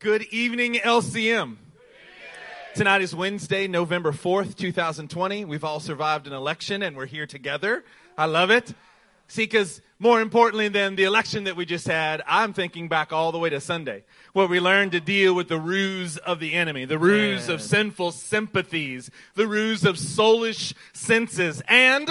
Good evening, LCM. Tonight is Wednesday, November 4th, 2020. We've all survived an election and we're here together. I love it. See, because more importantly than the election that we just had, I'm thinking back all the way to Sunday, where we learned to deal with the ruse of the enemy, the ruse of sinful sympathies, the ruse of soulish senses, and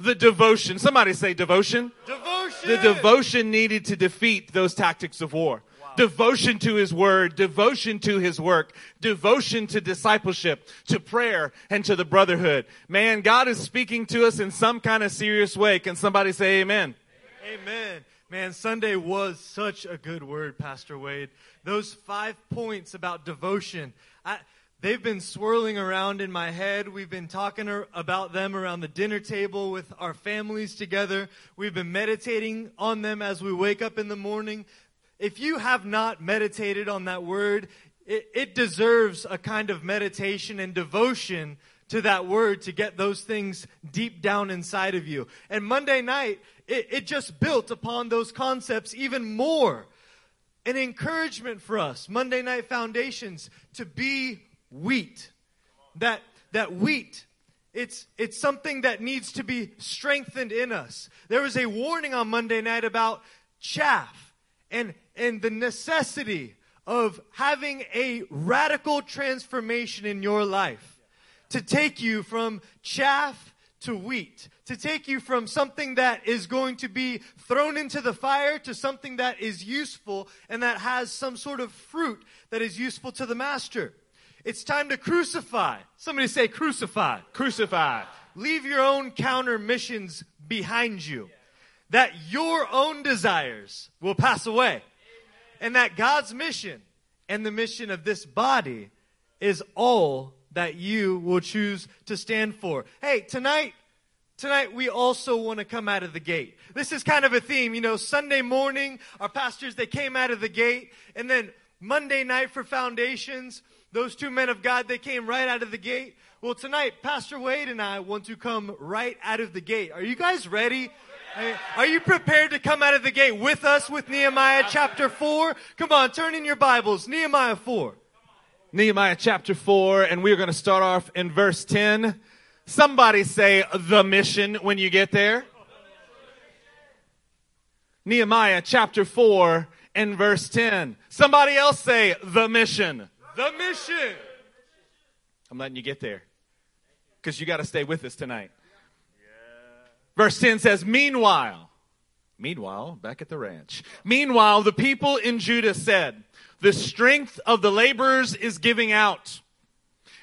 the devotion. Somebody say devotion. Devotion. The devotion needed to defeat those tactics of war. Devotion to his word, devotion to his work, devotion to discipleship, to prayer, and to the brotherhood. Man, God is speaking to us in some kind of serious way. Can somebody say amen? Amen. Man, Sunday was such a good word, Pastor Wade. Those 5 points about devotion, they've been swirling around in my head. We've been talking about them around the dinner table with our families together. We've been meditating on them as we wake up in the morning. If you have not meditated on that word, it deserves a kind of meditation and devotion to that word to get those things deep down inside of you. And Monday night, it just built upon those concepts even more. An encouragement for us, Monday Night Foundations, to be wheat. That wheat, it's something that needs to be strengthened in us. There was a warning on Monday night about chaff. And the necessity of having a radical transformation in your life to take you from chaff to wheat, to take you from something that is going to be thrown into the fire to something that is useful and that has some sort of fruit that is useful to the master. It's time to crucify. Somebody say crucify. Crucify. Leave your own counter missions behind you. That your own desires will pass away. Amen. And that God's mission and the mission of this body is all that you will choose to stand for. Hey, tonight we also want to come out of the gate. This is kind of a theme. You know, Sunday morning, our pastors, they came out of the gate. And then Monday night for Foundations, those two men of God, they came right out of the gate. Well, tonight, Pastor Wade and I want to come right out of the gate. Are you guys ready? Are you prepared to come out of the gate with us with Nehemiah chapter 4? Come on, turn in your Bibles. Nehemiah 4. Nehemiah chapter 4, and we're going to start off in verse 10. Somebody say the mission when you get there. Nehemiah chapter 4 and verse 10. Somebody else say the mission. The mission. I'm letting you get there because you got to stay with us tonight. Verse 10 says, Meanwhile, back at the ranch. Meanwhile, the people in Judah said, the strength of the laborers is giving out.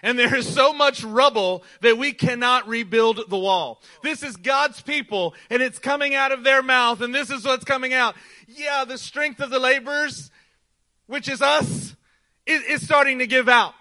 And there is so much rubble that we cannot rebuild the wall. This is God's people, and it's coming out of their mouth, and this is what's coming out. Yeah, the strength of the laborers, which is us, is starting to give out.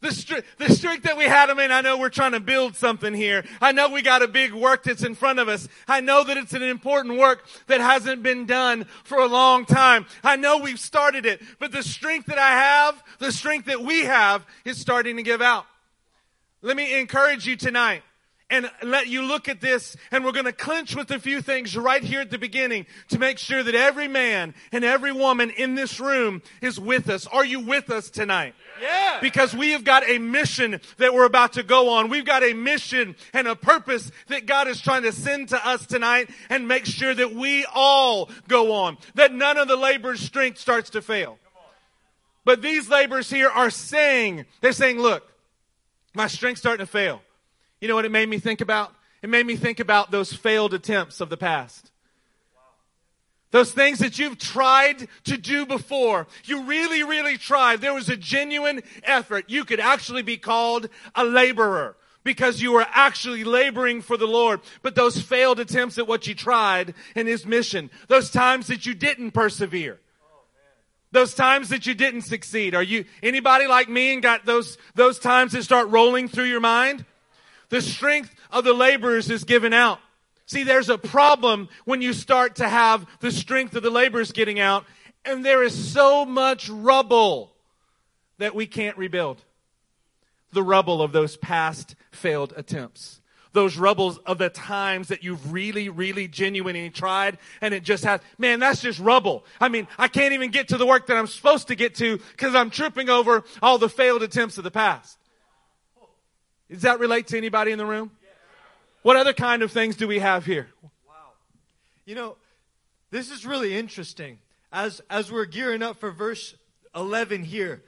The strength that we had, I know we're trying to build something here. I know we got a big work that's in front of us. I know that it's an important work that hasn't been done for a long time. I know we've started it, but the strength that I have, the strength that we have is starting to give out. Let me encourage you tonight and let you look at this, and we're going to clinch with a few things right here at the beginning to make sure that every man and every woman in this room is with us. Are you with us tonight? Yeah. Because we have got a mission that we're about to go on. We've got a mission and a purpose that God is trying to send to us tonight and make sure that we all go on, that none of the labor's strength starts to fail. But these laborers here are saying, they're saying, look, my strength's starting to fail. You know what it made me think about? It made me think about those failed attempts of the past. Those things that you've tried to do before. You really, really tried. There was a genuine effort. You could actually be called a laborer because you were actually laboring for the Lord. But those failed attempts at what you tried in His mission, those times that you didn't persevere, those times that you didn't succeed. Are you anybody like me and got those times that start rolling through your mind? The strength of the laborers is given out. See, there's a problem when you start to have the strength of the laborers getting out, and there is so much rubble that we can't rebuild. The rubble of those past failed attempts. those rubbles of the times that you've really, really genuinely tried, and it just has, man, that's just rubble. I mean, I can't even get to the work that I'm supposed to get to because I'm tripping over all the failed attempts of the past. Does that relate to anybody in the room? What other kind of things do we have here? Wow. You know, this is really interesting. As we're gearing up for verse 11 here,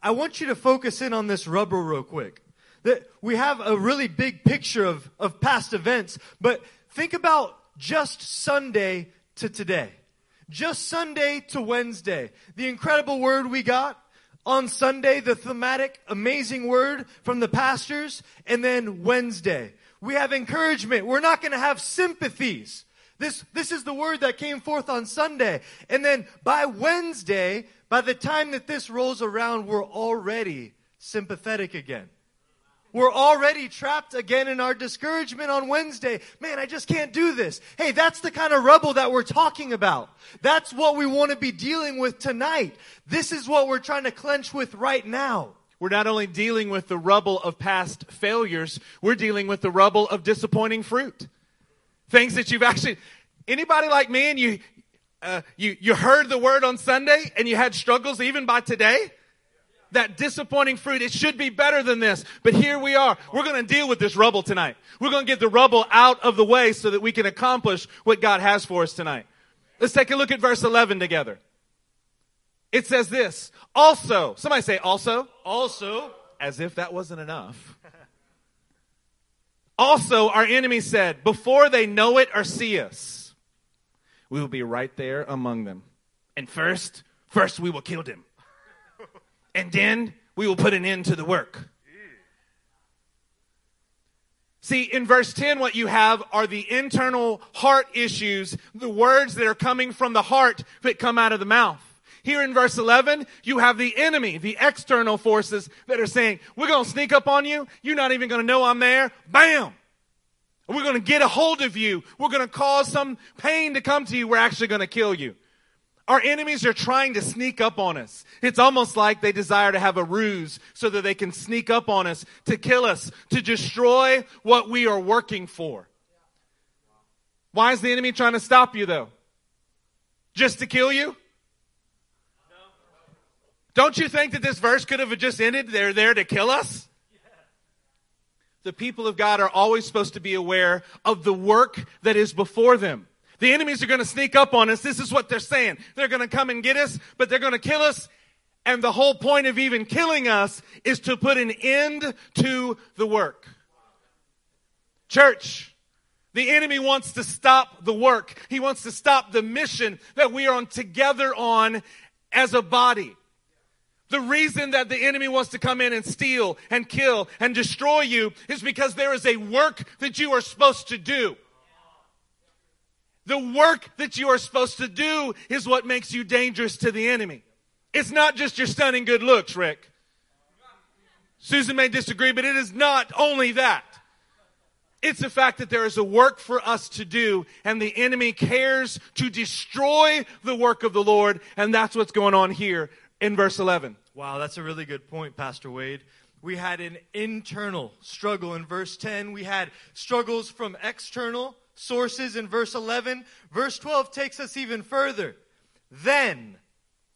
I want you to focus in on this rubble real quick. That we have a really big picture of past events, but think about just Sunday to today. Just Sunday to Wednesday. The incredible word we got on Sunday, the thematic, amazing word from the pastors, and then Wednesday. We have encouragement. We're not going to have sympathies. This is the word that came forth on Sunday. And then by Wednesday, by the time that this rolls around, we're already sympathetic again. We're already trapped again in our discouragement on Wednesday. Man, I just can't do this. Hey, that's the kind of rubble that we're talking about. That's what we want to be dealing with tonight. This is what we're trying to clench with right now. We're not only dealing with the rubble of past failures, we're dealing with the rubble of disappointing fruit. Things that you've actually, anybody like me, and you heard the word on Sunday and you had struggles even by today? That disappointing fruit, it should be better than this. But here we are. We're going to deal with this rubble tonight. We're going to get the rubble out of the way so that we can accomplish what God has for us tonight. Let's take a look at verse 11 together. It says this. Also, somebody say also. Also. As if that wasn't enough. Also, our enemy said, before they know it or see us, we will be right there among them. And first we will kill them. And then we will put an end to the work. See, in verse 10, what you have are the internal heart issues, the words that are coming from the heart that come out of the mouth. Here in verse 11, you have the enemy, the external forces that are saying, we're going to sneak up on you. You're not even going to know I'm there. Bam! We're going to get a hold of you. We're going to cause some pain to come to you. We're actually going to kill you. Our enemies are trying to sneak up on us. It's almost like they desire to have a ruse so that they can sneak up on us, to kill us, to destroy what we are working for. Why is the enemy trying to stop you, though? Just to kill you? Don't you think that this verse could have just ended, they're there to kill us? The people of God are always supposed to be aware of the work that is before them. The enemies are going to sneak up on us. This is what they're saying. They're going to come and get us, but they're going to kill us. And the whole point of even killing us is to put an end to the work. Church, the enemy wants to stop the work. He wants to stop the mission that we are on together on as a body. The reason that the enemy wants to come in and steal and kill and destroy you is because there is a work that you are supposed to do. The work that you are supposed to do is what makes you dangerous to the enemy. It's not just your stunning good looks, Rick. Susan may disagree, but it is not only that. It's the fact that there is a work for us to do, and the enemy cares to destroy the work of the Lord, and that's what's going on here in verse 11. Wow, that's a really good point, Pastor Wade. We had an internal struggle in verse 10. We had struggles from external sources in verse 11. Verse 12 takes us even further. Then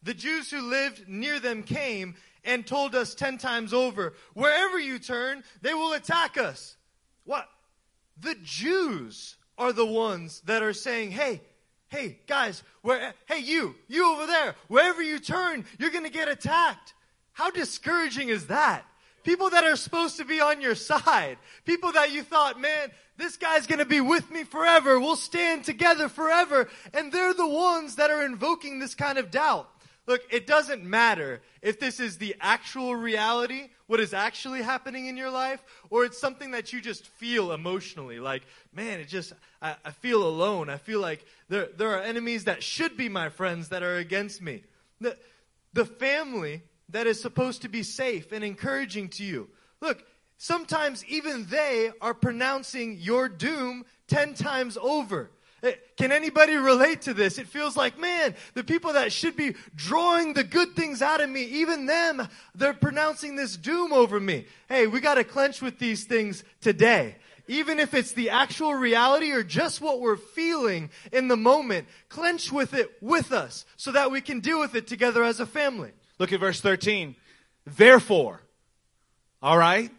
the Jews who lived near them came and told us 10 times over, wherever you turn, they will attack us. What? The Jews are the ones that are saying, hey guys, you over there, wherever you turn, you're going to get attacked. How discouraging is that? People that are supposed to be on your side. People that you thought, man, this guy's going to be with me forever. We'll stand together forever. And they're the ones that are invoking this kind of doubt. Look, it doesn't matter if this is the actual reality, what is actually happening in your life, or it's something that you just feel emotionally. Like, man, I feel alone. I feel like there are enemies that should be my friends that are against me. The family that is supposed to be safe and encouraging to you. Look, sometimes even they are pronouncing your doom 10 times over. Can anybody relate to this? It feels like, man, the people that should be drawing the good things out of me, even them, they're pronouncing this doom over me. Hey, we got to clench with these things today. even if it's the actual reality or just what we're feeling in the moment, clench with it with us so that we can deal with it together as a family. Look at verse 13. Therefore, all right?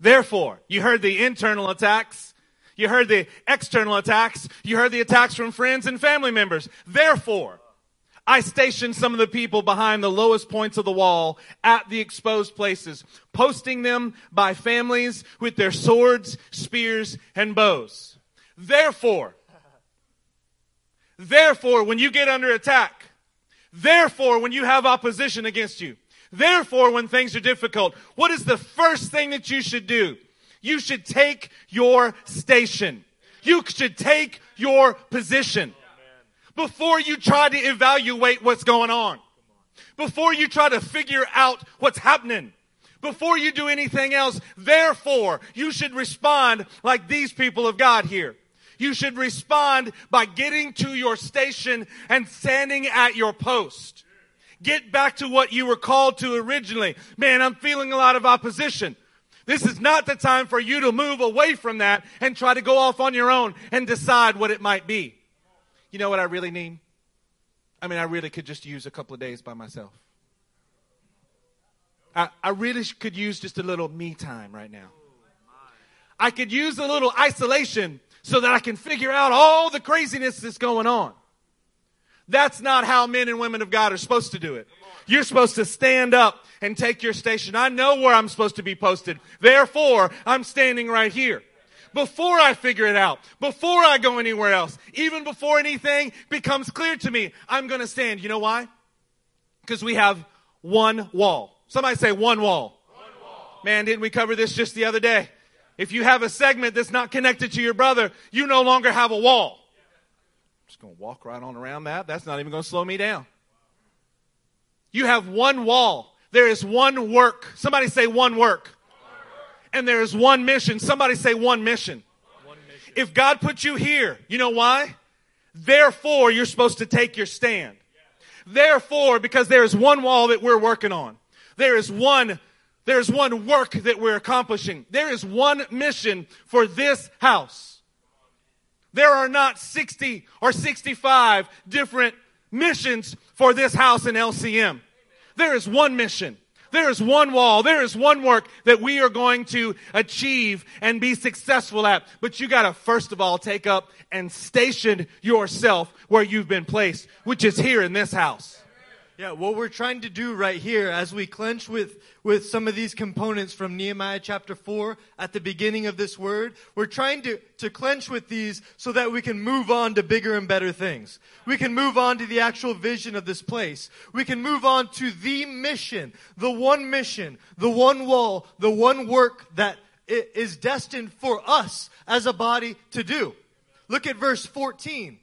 Therefore, you heard the internal attacks. You heard the external attacks. You heard the attacks from friends and family members. Therefore, I stationed some of the people behind the lowest points of the wall at the exposed places, posting them by families with their swords, spears, and bows. Therefore, when you get under attack, therefore, when you have opposition against you, therefore, when things are difficult, what is the first thing that you should do? You should take your station. You should take your position. Before you try to evaluate what's going on, before you try to figure out what's happening, before you do anything else, therefore, you should respond like these people of God here. You should respond by getting to your station and standing at your post. Get back to what you were called to originally. Man, I'm feeling a lot of opposition. This is not the time for you to move away from that and try to go off on your own and decide what it might be. You know what I really need? I really could just use a couple of days by myself. I really could use just a little me time right now. I could use a little isolation so that I can figure out all the craziness that's going on. That's not how men and women of God are supposed to do it. You're supposed to stand up and take your station. I know where I'm supposed to be posted. Therefore, I'm standing right here. Before I figure it out, before I go anywhere else, even before anything becomes clear to me, I'm going to stand. You know why? Because we have one wall. Somebody say one wall. One wall. Man, didn't we cover this just the other day? If you have a segment that's not connected to your brother, you no longer have a wall. I'm just going to walk right on around that. That's not even going to slow me down. You have one wall. There is one work. Somebody say one work. And there is one mission. Somebody say one mission. One mission. If God put you here, you know why? Therefore, you're supposed to take your stand. Therefore, because there is one wall that we're working on. There is one work that we're accomplishing. There is one mission for this house. There are not 60 or 65 different missions for this house in LCM. There is one mission. There is one wall. There is one work that we are going to achieve and be successful at. But you got to, first of all, take up and station yourself where you've been placed, which is here in this house. Yeah, what we're trying to do right here as we clench with some of these components from Nehemiah chapter 4 at the beginning of this word, we're trying to clench with these so that we can move on to bigger and better things. We can move on to the actual vision of this place. We can move on to the mission, the one wall, the one work that is destined for us as a body to do. Look at verse 14.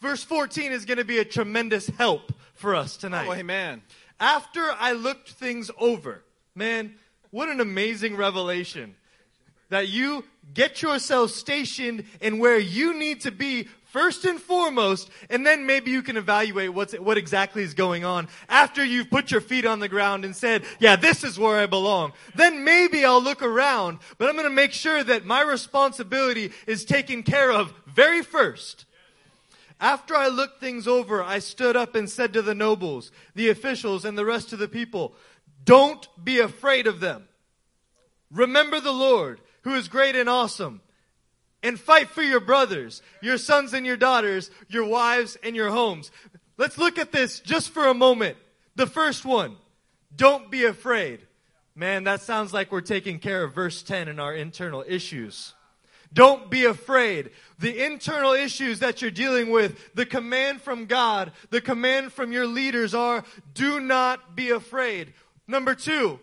Verse 14 is going to be a tremendous help for us tonight. Oh, amen. After I looked things over, man, what an amazing revelation that you get yourself stationed in where you need to be first and foremost, and then maybe you can evaluate what exactly is going on after you've put your feet on the ground and said, yeah, this is where I belong. Then maybe I'll look around, but I'm going to make sure that my responsibility is taken care of very first. After I looked things over, I stood up and said to the nobles, the officials, and the rest of the people, don't be afraid of them. Remember the Lord, who is great and awesome, and fight for your brothers, your sons and your daughters, your wives and your homes. Let's look at this just for a moment. The first one, don't be afraid. Man, that sounds like we're taking care of verse 10 in our internal issues. Don't be afraid. The internal issues that you're dealing with, the command from God, the command from your leaders are, do not be afraid. Number two,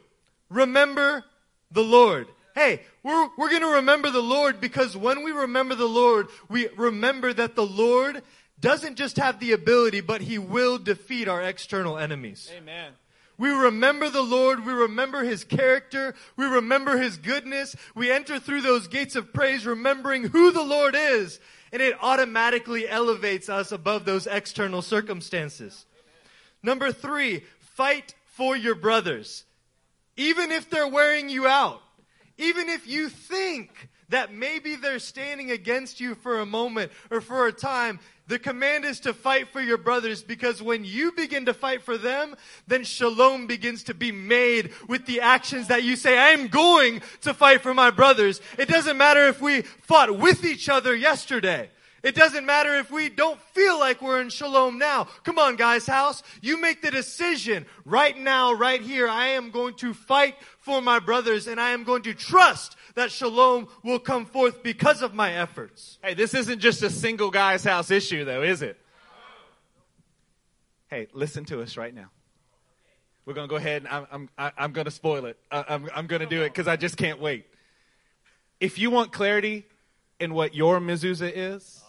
remember the Lord. Hey, we're going to remember the Lord because when we remember the Lord, we remember that the Lord doesn't just have the ability, but He will defeat our external enemies. Amen. We remember the Lord. We remember His character. We remember His goodness. We enter through those gates of praise remembering who the Lord is. And it automatically elevates us above those external circumstances. Number three, fight for your brothers. Even if they're wearing you out. Even if you think that maybe they're standing against you for a moment or for a time, the command is to fight for your brothers, because when you begin to fight for them, then shalom begins to be made with the actions that you say, I am going to fight for my brothers. It doesn't matter if we fought with each other yesterday. It doesn't matter if we don't feel like we're in shalom now. Come on, guys, house. You make the decision right now, right here. I am going to fight for my brothers, and I am going to trust that shalom will come forth because of my efforts. Hey, this isn't just a single guy's house issue, though, is it? Hey, listen to us right now. We're going to go ahead, and I'm going to spoil it. I'm going to do it because I just can't wait. If you want clarity in what your mezuzah is,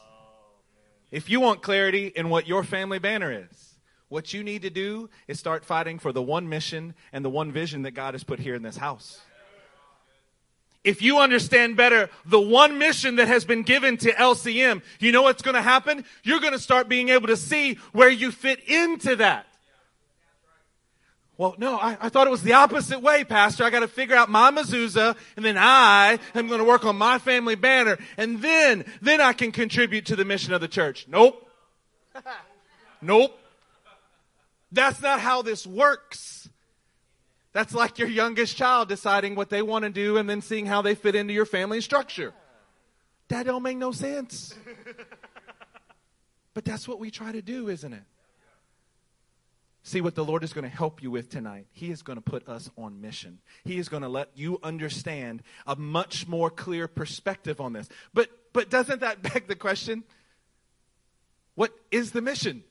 if you want clarity in what your family banner is, what you need to do is start fighting for the one mission and the one vision that God has put here in this house. If you understand better the one mission that has been given to LCM, you know what's going to happen? You're going to start being able to see where you fit into that. Well, no, I thought it was the opposite way, Pastor. I got to figure out my mezuzah, and then I am going to work on my family banner, and then I can contribute to the mission of the church. Nope. Nope. That's not how this works. That's like your youngest child deciding what they want to do and then seeing how they fit into your family structure. That don't make no sense. But that's what we try to do, isn't it? See, what the Lord is going to help you with tonight, He is going to put us on mission. He is going to let you understand a much more clear perspective on this. But doesn't that beg the question, what is the mission?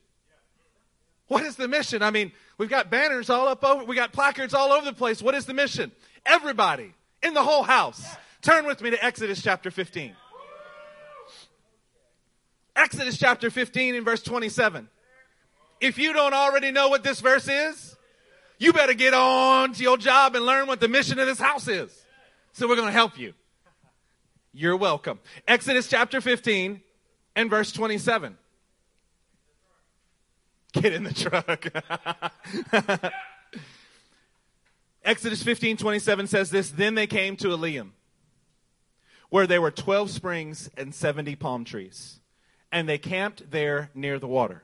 What is the mission? I mean, we've got banners all up over, we got placards all over the place. What is the mission? Everybody in the whole house, turn with me to Exodus chapter 15. Exodus chapter 15 and verse 27. If you don't already know what this verse is, you better get on to your job and learn what the mission of this house is. So we're going to help you. You're welcome. Exodus chapter 15 and verse 27. Get in the truck. Exodus 15:27 says this, Then they came to Elim, where there were 12 springs and 70 palm trees, and they camped there near the water.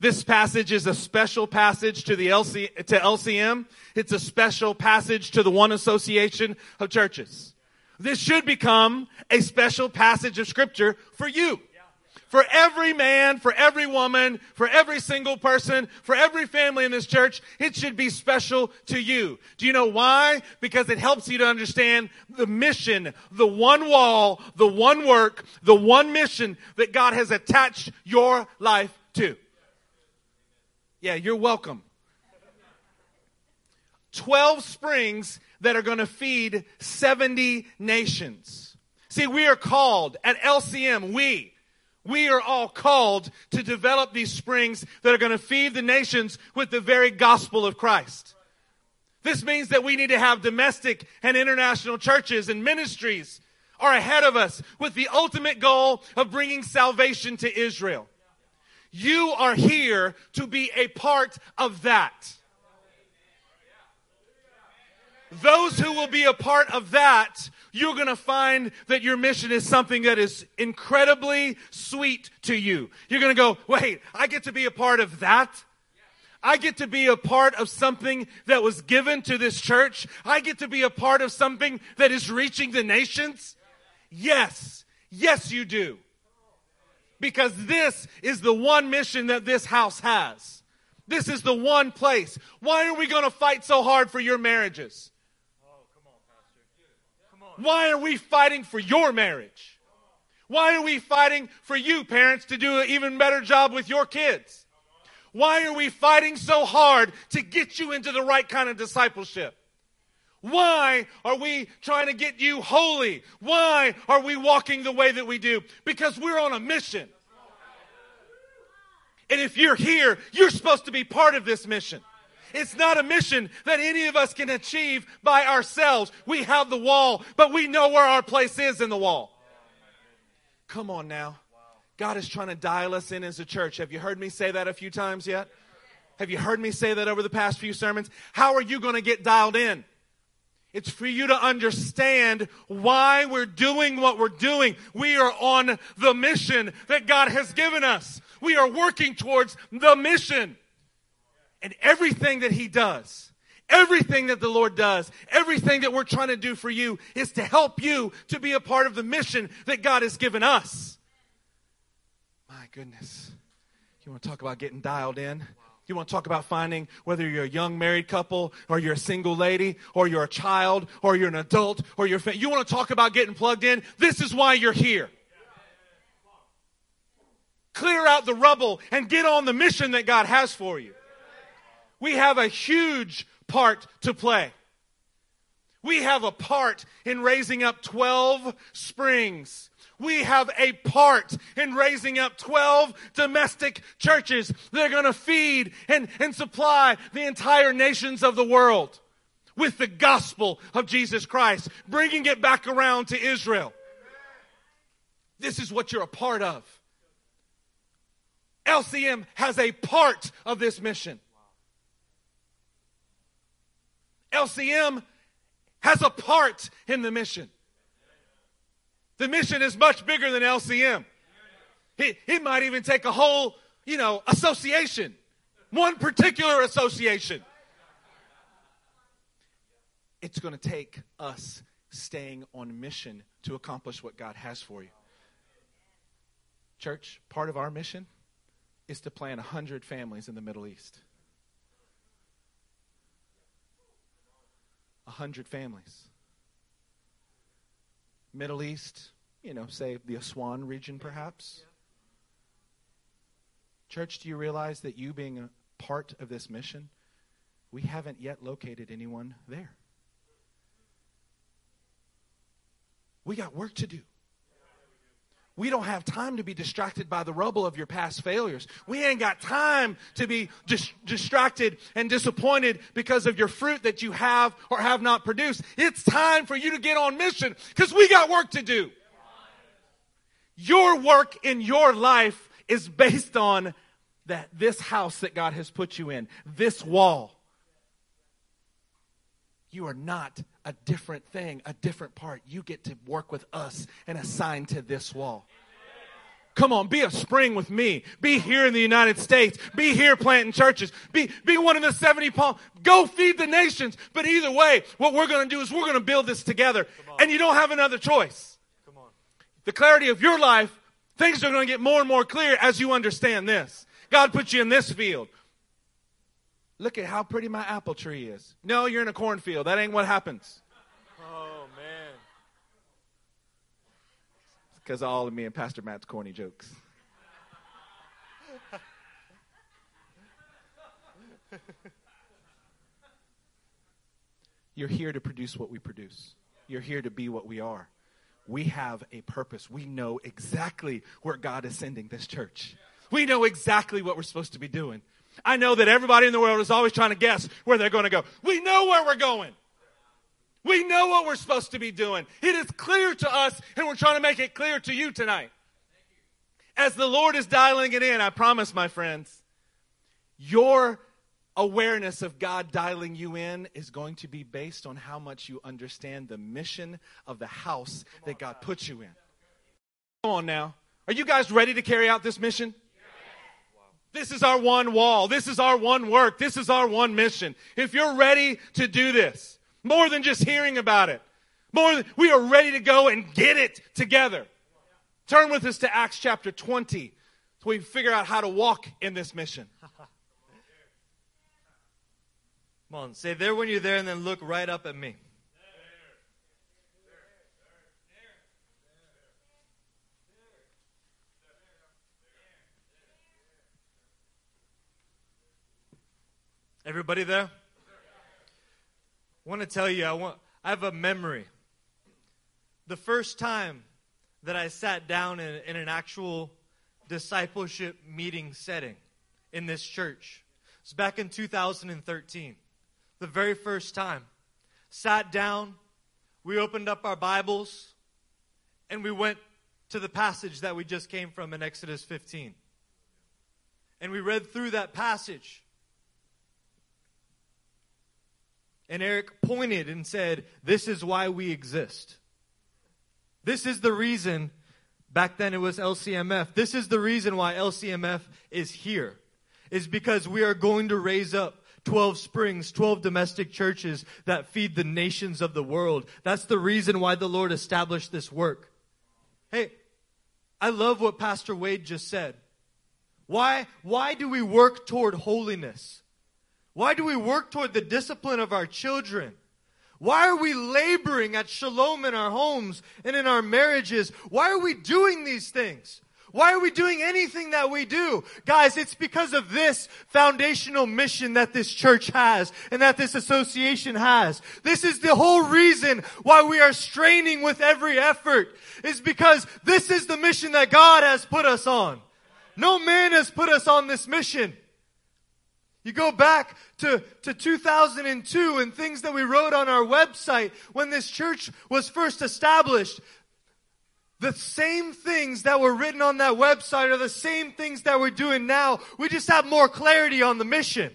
This passage is a special passage to LCM. It's a special passage to the One Association of Churches. This should become a special passage of Scripture for you. For every man, for every woman, for every single person, for every family in this church, it should be special to you. Do you know why? Because it helps you to understand the mission, the one wall, the one work, the one mission that God has attached your life to. Yeah, you're welcome. 12 springs that are going to feed 70 nations. See, we are called at LCM, we are all called to develop these springs that are going to feed the nations with the very gospel of Christ. This means that we need to have domestic and international churches and ministries are ahead of us with the ultimate goal of bringing salvation to Israel. You are here to be a part of that. Those who will be a part of that, you're going to find that your mission is something that is incredibly sweet to you. You're going to go, wait, I get to be a part of that? I get to be a part of something that was given to this church? I get to be a part of something that is reaching the nations? Yes. Yes, you do. Because this is the one mission that this house has. This is the one place. Why are we going to fight so hard for your marriages? Oh, come on, Pastor. Come on. Why are we fighting for your marriage? Why are we fighting for you, parents, to do an even better job with your kids? Why are we fighting so hard to get you into the right kind of discipleship? Why are we trying to get you holy? Why are we walking the way that we do? Because we're on a mission. And if you're here, you're supposed to be part of this mission. It's not a mission that any of us can achieve by ourselves. We have the wall, but we know where our place is in the wall. Come on now. God is trying to dial us in as a church. Have you heard me say that a few times yet? Have you heard me say that over the past few sermons? How are you going to get dialed in? It's for you to understand why we're doing what we're doing. We are on the mission that God has given us. We are working towards the mission. And everything that he does, everything that the Lord does, everything that we're trying to do for you is to help you to be a part of the mission that God has given us. My goodness. You want to talk about getting dialed in? You want to talk about finding whether you're a young married couple or you're a single lady or you're a child or you're an adult or you're you want to talk about getting plugged in? This is why you're here. Clear out the rubble and get on the mission that God has for you. We have a huge part to play. We have a part in raising up 12 springs. We have a part in raising up 12 domestic churches that are going to feed and supply the entire nations of the world with the gospel of Jesus Christ, bringing it back around to Israel. This is what you're a part of. LCM has a part of this mission. LCM has a part in the mission. The mission is much bigger than LCM. It might even take a whole, association. One particular association. It's going to take us staying on mission to accomplish what God has for you. Church, part of our mission is to plant 100 families in the Middle East. 100 families. Middle East, say the Aswan region perhaps. Church, do you realize that you being a part of this mission, we haven't yet located anyone there. We got work to do. We don't have time to be distracted by the rubble of your past failures. We ain't got time to be distracted and disappointed because of your fruit that you have or have not produced. It's time for you to get on mission because we got work to do. Your work in your life is based on that this house that God has put you in, this wall. You are not a different thing, a different part. You get to work with us and assign to this wall. Come on, be a spring with me. Be here in the United States. Be here planting churches. Be one of the 70 palms. Go feed the nations. But either way, what we're going to do is we're going to build this together. And you don't have another choice. Come on. The clarity of your life, things are going to get more and more clear as you understand this. God put you in this field. Look at how pretty my apple tree is. No, you're in a cornfield. That ain't what happens. Oh, man. It's because of all of me and Pastor Matt's corny jokes. You're here to produce what we produce. You're here to be what we are. We have a purpose. We know exactly where God is sending this church. We know exactly what we're supposed to be doing. I know that everybody in the world is always trying to guess where they're going to go. We know where we're going. We know what we're supposed to be doing. It is clear to us, and we're trying to make it clear to you tonight. As the Lord is dialing it in, I promise, my friends, your awareness of God dialing you in is going to be based on how much you understand the mission of the house that God put you in. Come on now. Are you guys ready to carry out this mission? This is our one wall. This is our one work. This is our one mission. If you're ready to do this, more than just hearing about it, we are ready to go and get it together. Turn with us to Acts chapter 20 so we figure out how to walk in this mission. Come on, say there when you're there and then look right up at me. Everybody there? I want to tell you, I have a memory. The first time that I sat down in an actual discipleship meeting setting in this church, it was back in 2013. The very first time. Sat down, we opened up our Bibles, and we went to the passage that we just came from in Exodus 15. And we read through that passage. And Eric pointed and said, this is why we exist. This is the reason, back then it was LCMF, this is the reason why LCMF is here. Is because we are going to raise up 12 springs, 12 domestic churches that feed the nations of the world. That's the reason why the Lord established this work. Hey, I love what Pastor Wade just said. Why do we work toward holiness? Why do we work toward the discipline of our children? Why are we laboring at shalom in our homes and in our marriages? Why are we doing these things? Why are we doing anything that we do? Guys, it's because of this foundational mission that this church has and that this association has. This is the whole reason why we are straining with every effort, is because this is the mission that God has put us on. No man has put us on this mission. You go back to 2002 and things that we wrote on our website when this church was first established. The same things that were written on that website are the same things that we're doing now. We just have more clarity on the mission.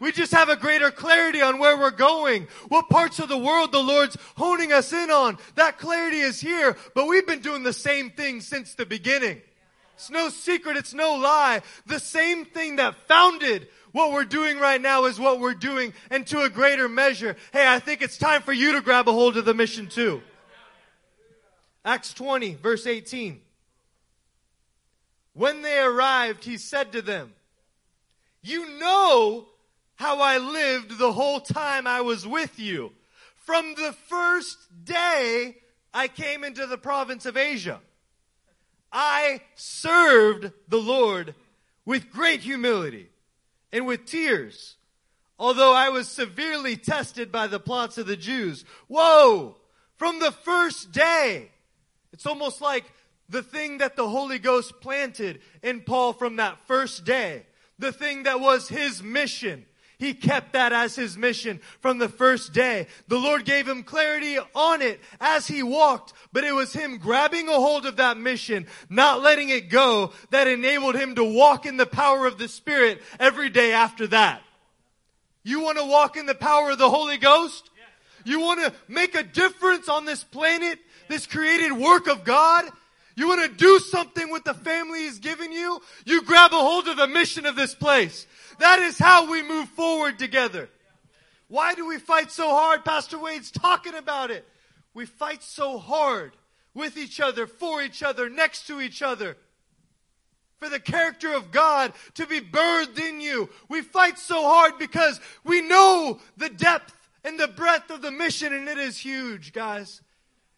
We just have a greater clarity on where we're going, what parts of the world the Lord's honing us in on. That clarity is here, but we've been doing the same thing since the beginning. It's no secret, it's no lie. The same thing that founded what we're doing right now is what we're doing, and to a greater measure. Hey, I think it's time for you to grab a hold of the mission too. Acts 20, verse 18. When they arrived, he said to them, you know how I lived the whole time I was with you. From the first day I came into the province of Asia, I served the Lord with great humility and with tears, although I was severely tested by the plots of the Jews. Whoa! From the first day. It's almost like the thing that the Holy Ghost planted in Paul from that first day. The thing that was his mission. He kept that as his mission from the first day. The Lord gave him clarity on it as he walked, but it was him grabbing a hold of that mission, not letting it go, that enabled him to walk in the power of the Spirit every day after that. You want to walk in the power of the Holy Ghost? You want to make a difference on this planet, this created work of God? You want to do something with the family He's given you? You grab a hold of the mission of this place. That is how we move forward together. Why do we fight so hard? Pastor Wade's talking about it. We fight so hard with each other, for each other, next to each other, for the character of God to be birthed in you. We fight so hard because we know the depth and the breadth of the mission, and it is huge, guys.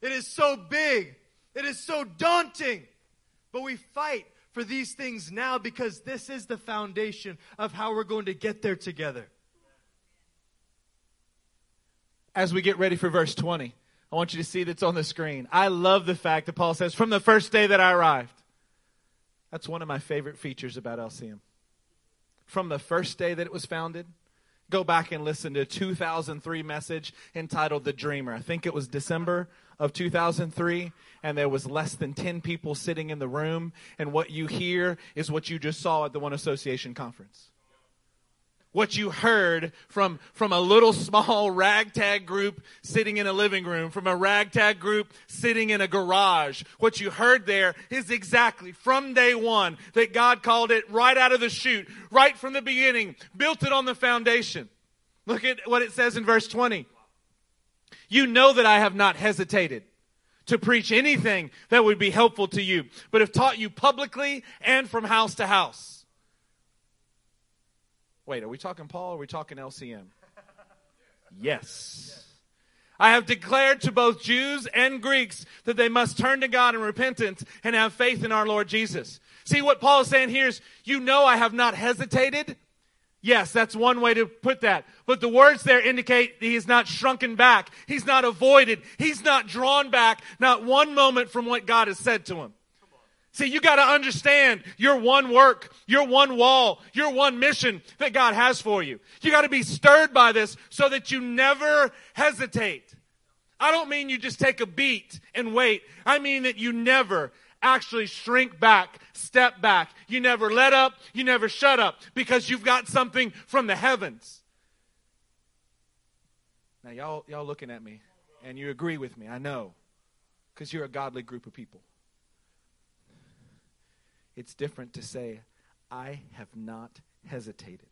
It is so big. It is so daunting. But we fight for these things now because this is the foundation of how we're going to get there together. As we get ready for verse 20, I want you to see that's on the screen. I love the fact that Paul says, from the first day that I arrived. That's one of my favorite features about LCM. From the first day that it was founded. Go back and listen to a 2003 message entitled The Dreamer. I think it was December of 2003, and there was less than 10 people sitting in the room, and what you hear is what you just saw at the One Association conference. What you heard from a little small ragtag group sitting in a living room, from a ragtag group sitting in a garage. What you heard there is exactly from day one that God called it right out of the chute, right from the beginning, built it on the foundation. Look at what it says in verse 20. You know that I have not hesitated to preach anything that would be helpful to you, but have taught you publicly and from house to house. Wait, are we talking Paul or are we talking LCM? Yes. I have declared to both Jews and Greeks that they must turn to God in repentance and have faith in our Lord Jesus. See, what Paul is saying here is, you know I have not hesitated. Yes, that's one way to put that. But the words there indicate that he is not shrunken back. He's not avoided. He's not drawn back. Not one moment from what God has said to him. See, you got to understand your one work, your one wall, your one mission that God has for you. You got to be stirred by this so that you never hesitate. I don't mean you just take a beat and wait. I mean that you never actually shrink back, step back. You never let up, you never shut up, because you've got something from the heavens. Now, y'all looking at me, and you agree with me, I know, because you're a godly group of people. It's different to say, I have not hesitated.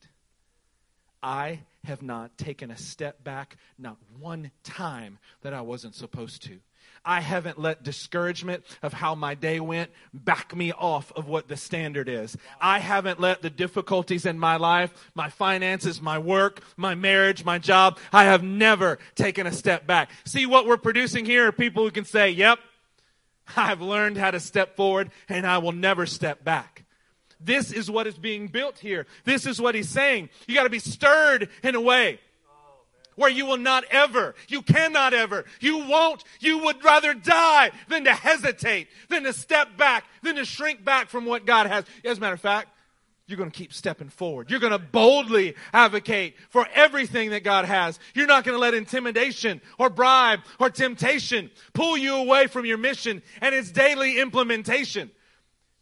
I have not taken a step back, not one time that I wasn't supposed to. I haven't let discouragement of how my day went back me off of what the standard is. I haven't let the difficulties in my life, my finances, my work, my marriage, my job, I have never taken a step back. See, what we're producing here are people who can say, yep, I've learned how to step forward and I will never step back. This is what is being built here. This is what he's saying. You got to be stirred in a way where you will not ever, you cannot ever, you won't, you would rather die than to hesitate, than to step back, than to shrink back from what God has. As a matter of fact, you're going to keep stepping forward. You're going to boldly advocate for everything that God has. You're not going to let intimidation or bribe or temptation pull you away from your mission and its daily implementation.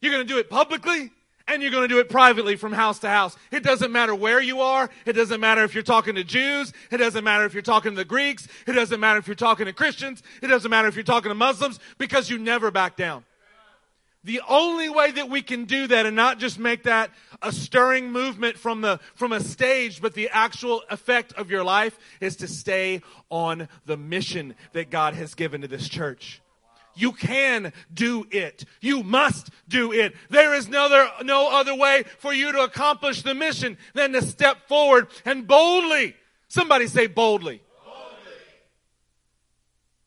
You're going to do it publicly. And you're going to do it privately from house to house. It doesn't matter where you are. It doesn't matter if you're talking to Jews. It doesn't matter if you're talking to the Greeks. It doesn't matter if you're talking to Christians. It doesn't matter if you're talking to Muslims, because you never back down. The only way that we can do that and not just make that a stirring movement from a stage, but the actual effect of your life, is to stay on the mission that God has given to this church. You can do it. You must do it. There is no other way for you to accomplish the mission than to step forward and boldly. Somebody say boldly. Boldly.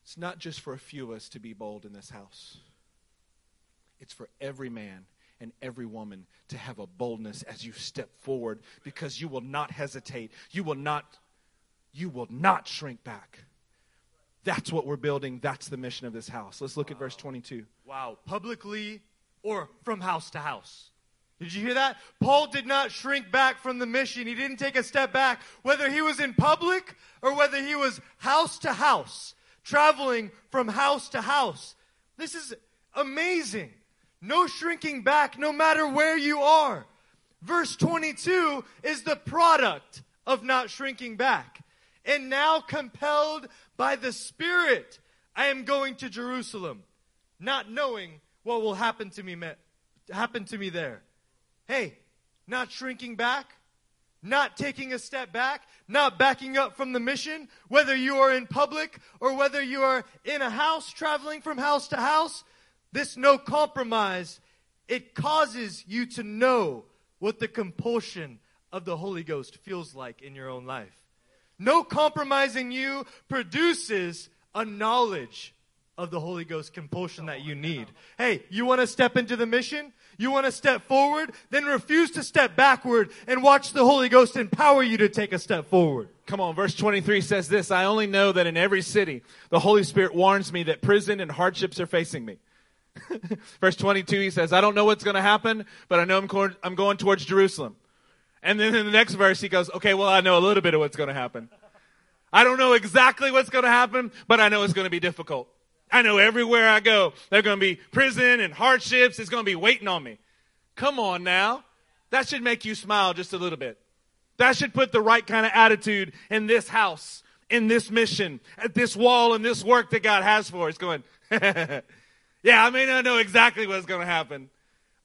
It's not just for a few of us to be bold in this house. It's for every man and every woman to have a boldness as you step forward, because you will not hesitate. You will not shrink back. That's what we're building. That's the mission of this house. Let's look at verse 22. Wow. Publicly or from house to house. Did you hear that? Paul did not shrink back from the mission. He didn't take a step back, whether he was in public or whether he was house to house, traveling from house to house. This is amazing. No shrinking back, no matter where you are. Verse 22 is the product of not shrinking back. And now, compelled by the Spirit, I am going to Jerusalem, not knowing what will happen to me there. Hey, not shrinking back, not taking a step back, not backing up from the mission, whether you are in public or whether you are in a house, traveling from house to house, this no compromise, it causes you to know what the compulsion of the Holy Ghost feels like in your own life. No compromising you produces a knowledge of the Holy Ghost compulsion that you need. Hey, you want to step into the mission? You want to step forward? Then refuse to step backward and watch the Holy Ghost empower you to take a step forward. Come on, verse 23 says this, I only know that in every city the Holy Spirit warns me that prison and hardships are facing me. Verse 22, he says, I don't know what's going to happen, but I know I'm going towards Jerusalem. And then in the next verse, he goes, okay, well, I know a little bit of what's going to happen. I don't know exactly what's going to happen, but I know it's going to be difficult. I know everywhere I go, there's going to be prison and hardships. It's going to be waiting on me. Come on now. That should make you smile just a little bit. That should put the right kind of attitude in this house, in this mission, at this wall, in this work that God has for us. Going, yeah, I may not know exactly what's going to happen,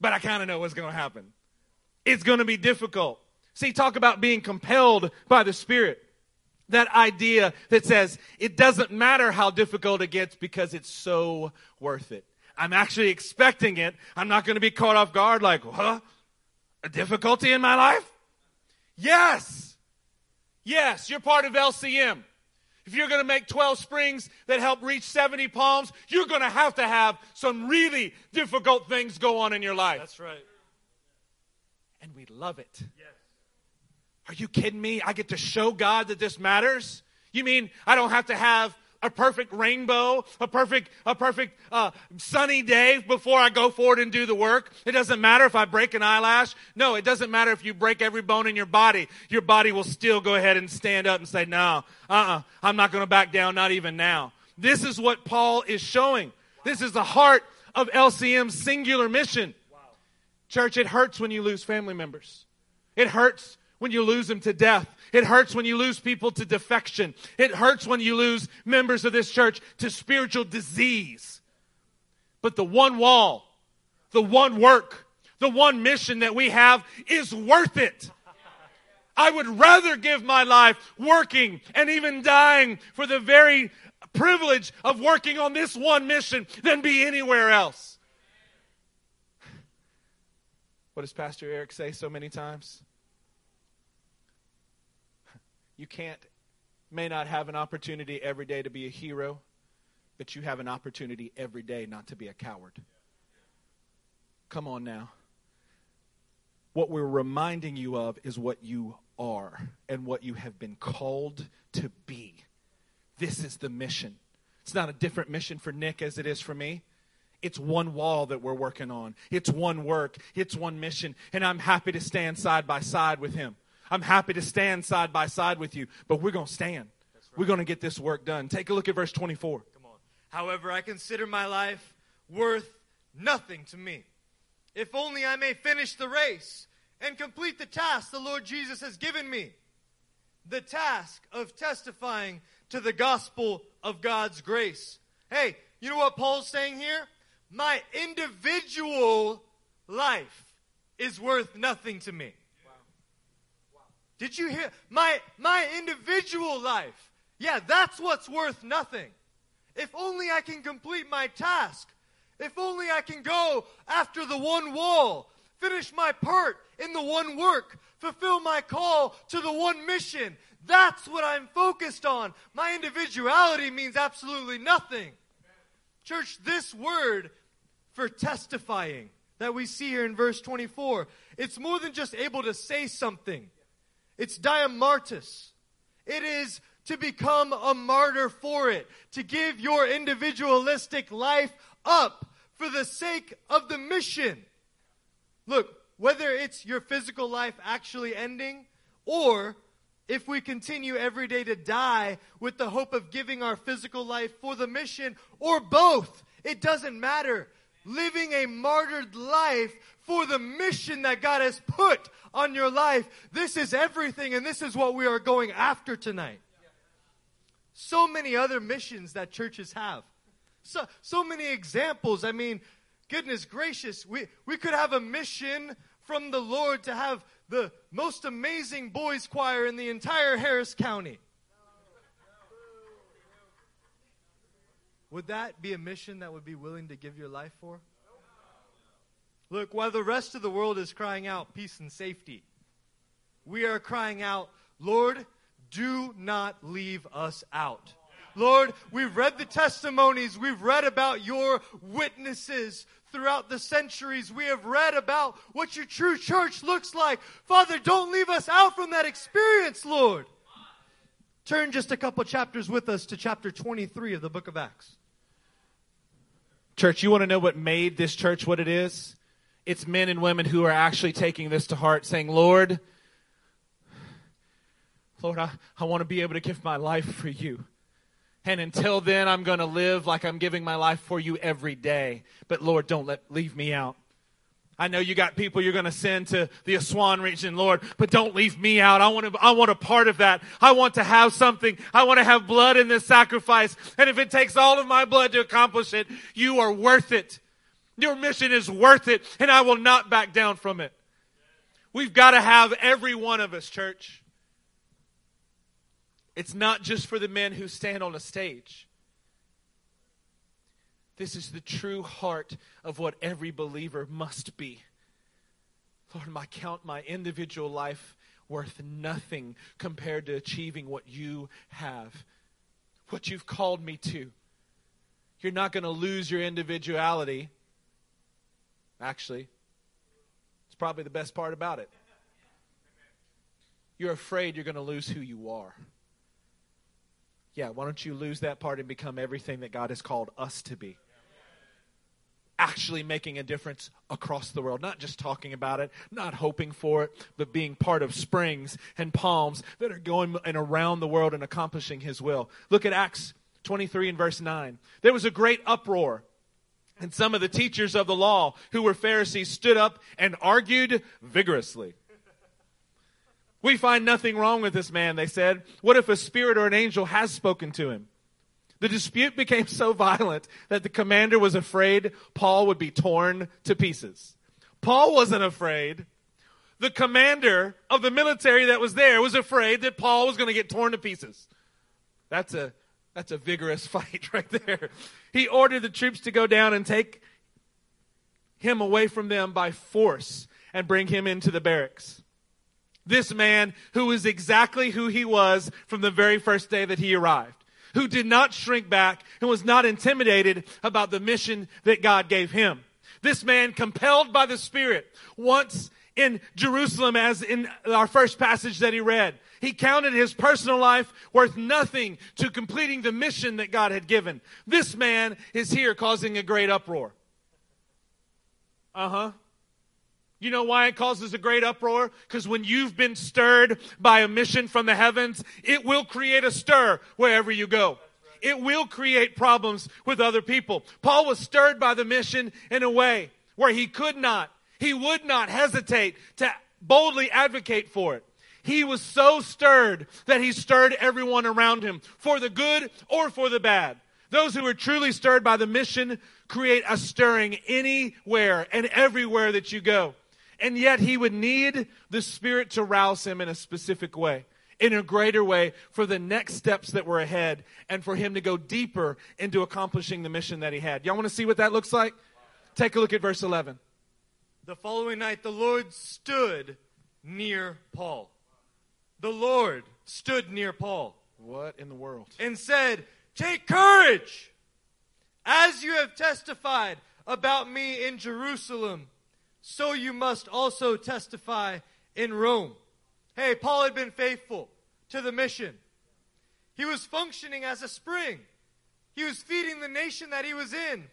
but I kind of know what's going to happen. It's going to be difficult. See, talk about being compelled by the Spirit. That idea that says it doesn't matter how difficult it gets because it's so worth it. I'm actually expecting it. I'm not going to be caught off guard like, huh? A difficulty in my life? Yes. Yes, you're part of LCM. If you're going to make 12 springs that help reach 70 palms, you're going to have some really difficult things go on in your life. That's right. And we love it. Yes. Are you kidding me? I get to show God that this matters? You mean I don't have to have a perfect rainbow, a perfect sunny day before I go forward and do the work? It doesn't matter if I break an eyelash. No, it doesn't matter if you break every bone in your body. Your body will still go ahead and stand up and say, no, I'm not going to back down, not even now. This is what Paul is showing. This is the heart of LCM's singular mission. Church, it hurts when you lose family members. It hurts when you lose them to death. It hurts when you lose people to defection. It hurts when you lose members of this church to spiritual disease. But the one wall, the one work, the one mission that we have is worth it. I would rather give my life working and even dying for the very privilege of working on this one mission than be anywhere else. What does Pastor Eric say so many times? You may not have an opportunity every day to be a hero, but you have an opportunity every day not to be a coward. Come on now. What we're reminding you of is what you are and what you have been called to be. This is the mission. It's not a different mission for Nick as it is for me. It's one wall that we're working on. It's one work. It's one mission. And I'm happy to stand side by side with him. I'm happy to stand side by side with you, but we're going to stand. Right. We're going to get this work done. Take a look at verse 24. Come on. However, I consider my life worth nothing to me, if only I may finish the race and complete the task the Lord Jesus has given me, the task of testifying to the gospel of God's grace. Hey, you know what Paul's saying here? My individual life is worth nothing to me. Did you hear? My individual life. Yeah, that's what's worth nothing. If only I can complete my task. If only I can go after the one wall. Finish my part in the one work. Fulfill my call to the one mission. That's what I'm focused on. My individuality means absolutely nothing. Church, this word for testifying that we see here in verse 24, it's more than just able to say something. It's diamartis. It is to become a martyr for it, to give your individualistic life up for the sake of the mission. Look, whether it's your physical life actually ending, or if we continue every day to die with the hope of giving our physical life for the mission, or both, it doesn't matter. Living a martyred life for the mission that God has put on your life. This is everything, and this is what we are going after tonight. So many other missions that churches have. So many examples. I mean, goodness gracious, we could have a mission from the Lord to have the most amazing boys choir in the entire Harris County. Would that be a mission that would be willing to give your life for? Look, while the rest of the world is crying out peace and safety, we are crying out, Lord, do not leave us out. Lord, we've read the testimonies. We've read about your witnesses throughout the centuries. We have read about what your true church looks like. Father, don't leave us out from that experience, Lord. Turn just a couple chapters with us to chapter 23 of the book of Acts. Church, you want to know what made this church what it is? It's men and women who are actually taking this to heart, saying, Lord, I want to be able to give my life for you. And until then, I'm going to live like I'm giving my life for you every day. But Lord, don't leave me out. I know you got people you're going to send to the Aswan region, Lord, but don't leave me out. I want a part of that. I want to have something. I want to have blood in this sacrifice. And if it takes all of my blood to accomplish it, you are worth it. Your mission is worth it, and I will not back down from it. We've got to have every one of us, church. It's not just for the men who stand on a stage. This is the true heart of what every believer must be. Lord, I count my individual life worth nothing compared to achieving what you have, what you've called me to. You're not going to lose your individuality. Actually, it's probably the best part about it. You're afraid you're going to lose who you are. Yeah, why don't you lose that part and become everything that God has called us to be? Actually making a difference across the world. Not just talking about it, not hoping for it, but being part of Springs and Palms that are going and around the world and accomplishing His will. Look at Acts 23 and verse 9. There was a great uproar. And some of the teachers of the law, who were Pharisees, stood up and argued vigorously. We find nothing wrong with this man, they said. What if a spirit or an angel has spoken to him? The dispute became so violent that the commander was afraid Paul would be torn to pieces. Paul wasn't afraid. The commander of the military that was there was afraid that Paul was going to get torn to pieces. That's a vigorous fight right there. He ordered the troops to go down and take him away from them by force and bring him into the barracks. This man who is exactly who he was from the very first day that he arrived, who did not shrink back and was not intimidated about the mission that God gave him. This man, compelled by the Spirit, once in Jerusalem, as in our first passage that he read, he counted his personal life worth nothing to completing the mission that God had given. This man is here causing a great uproar. You know why it causes a great uproar? Because when you've been stirred by a mission from the heavens, it will create a stir wherever you go. It will create problems with other people. Paul was stirred by the mission in a way where he would not hesitate to boldly advocate for it. He was so stirred that he stirred everyone around him for the good or for the bad. Those who are truly stirred by the mission create a stirring anywhere and everywhere that you go. And yet he would need the Spirit to rouse him in a specific way, in a greater way, for the next steps that were ahead and for him to go deeper into accomplishing the mission that he had. Y'all want to see what that looks like? Take a look at verse 11. The following night, the Lord stood near Paul. The Lord stood near Paul. What in the world? And said, "Take courage, as you have testified about me in Jerusalem, so you must also testify in Rome." Hey, Paul had been faithful to the mission. He was functioning as a spring. He was feeding the nation that he was in.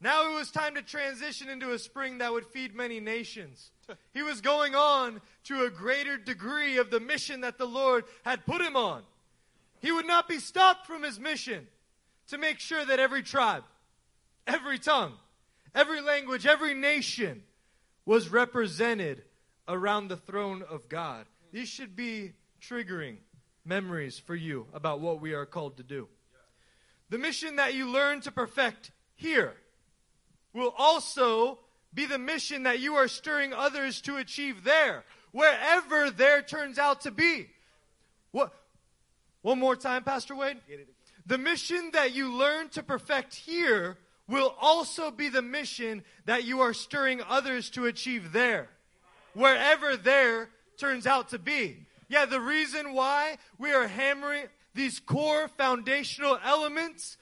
Now it was time to transition into a spring that would feed many nations. He was going on to a greater degree of the mission that the Lord had put him on. He would not be stopped from his mission to make sure that every tribe, every tongue, every language, every nation was represented around the throne of God. These should be triggering memories for you about what we are called to do. The mission that you learn to perfect here will also be the mission that you are stirring others to achieve there, wherever there turns out to be. What? One more time, Pastor Wade. The mission that you learn to perfect here will also be the mission that you are stirring others to achieve there, wherever there turns out to be. Yeah, the reason why we are hammering these core foundational elements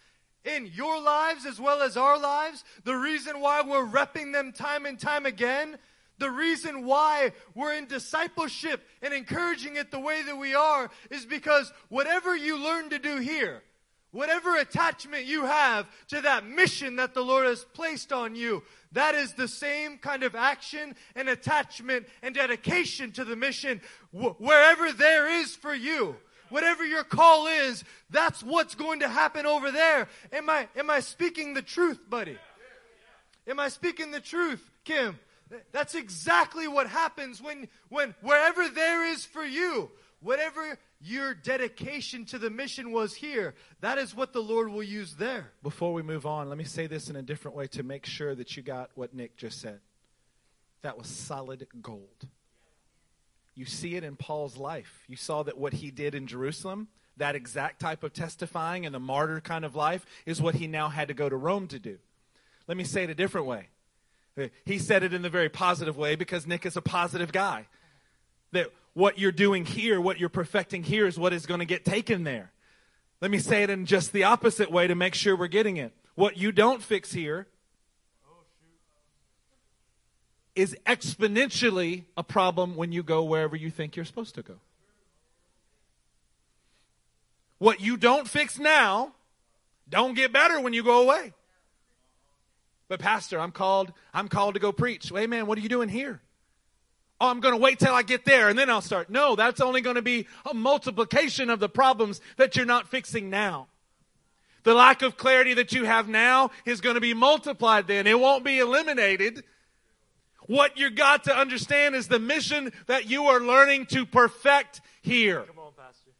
in your lives as well as our lives, the reason why we're repping them time and time again, the reason why we're in discipleship and encouraging it the way that we are is because whatever you learn to do here, whatever attachment you have to that mission that the Lord has placed on you, that is the same kind of action and attachment and dedication to the mission wherever there is for you. Whatever your call is, that's what's going to happen over there. Am I speaking the truth, buddy? Am I speaking the truth, Kim? That's exactly what happens when wherever there is for you, whatever your dedication to the mission was here, that is what the Lord will use there. Before we move on, let me say this in a different way to make sure that you got what Nick just said. That was solid gold. You see it in Paul's life. You saw that what he did in Jerusalem, that exact type of testifying and the martyr kind of life, is what he now had to go to Rome to do. Let me say it a different way. He said it in the very positive way because Nick is a positive guy. That what you're doing here, what you're perfecting here is what is going to get taken there. Let me say it in just the opposite way to make sure we're getting it. What you don't fix here is exponentially a problem when you go wherever you think you're supposed to go. What you don't fix now, don't get better when you go away. But pastor, I'm called to go preach. Well, hey man, what are you doing here? Oh, I'm going to wait till I get there and then I'll start. No, that's only going to be a multiplication of the problems that you're not fixing now. The lack of clarity that you have now is going to be multiplied then. It won't be eliminated. What you got to understand is the mission that you are learning to perfect here. Come on, Pastor.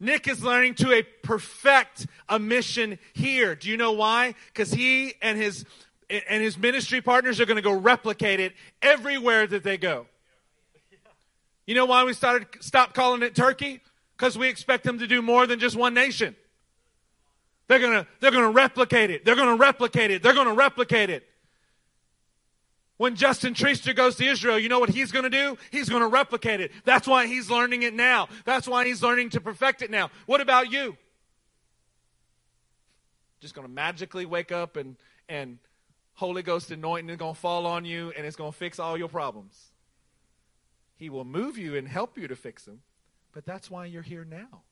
Nick is learning to perfect a mission here. Do you know why? Because he and his ministry partners are going to go replicate it everywhere that they go. You know why we stopped calling it Turkey? Because we expect them to do more than just one nation. They're gonna replicate it. They're gonna replicate it. They're gonna replicate it. When Justin Triester goes to Israel, you know what he's gonna do? He's gonna replicate it. That's why he's learning it now. That's why he's learning to perfect it now. What about you? Just gonna magically wake up and Holy Ghost anointing is gonna fall on you and it's gonna fix all your problems. He will move you and help you to fix them, but that's why you're here now.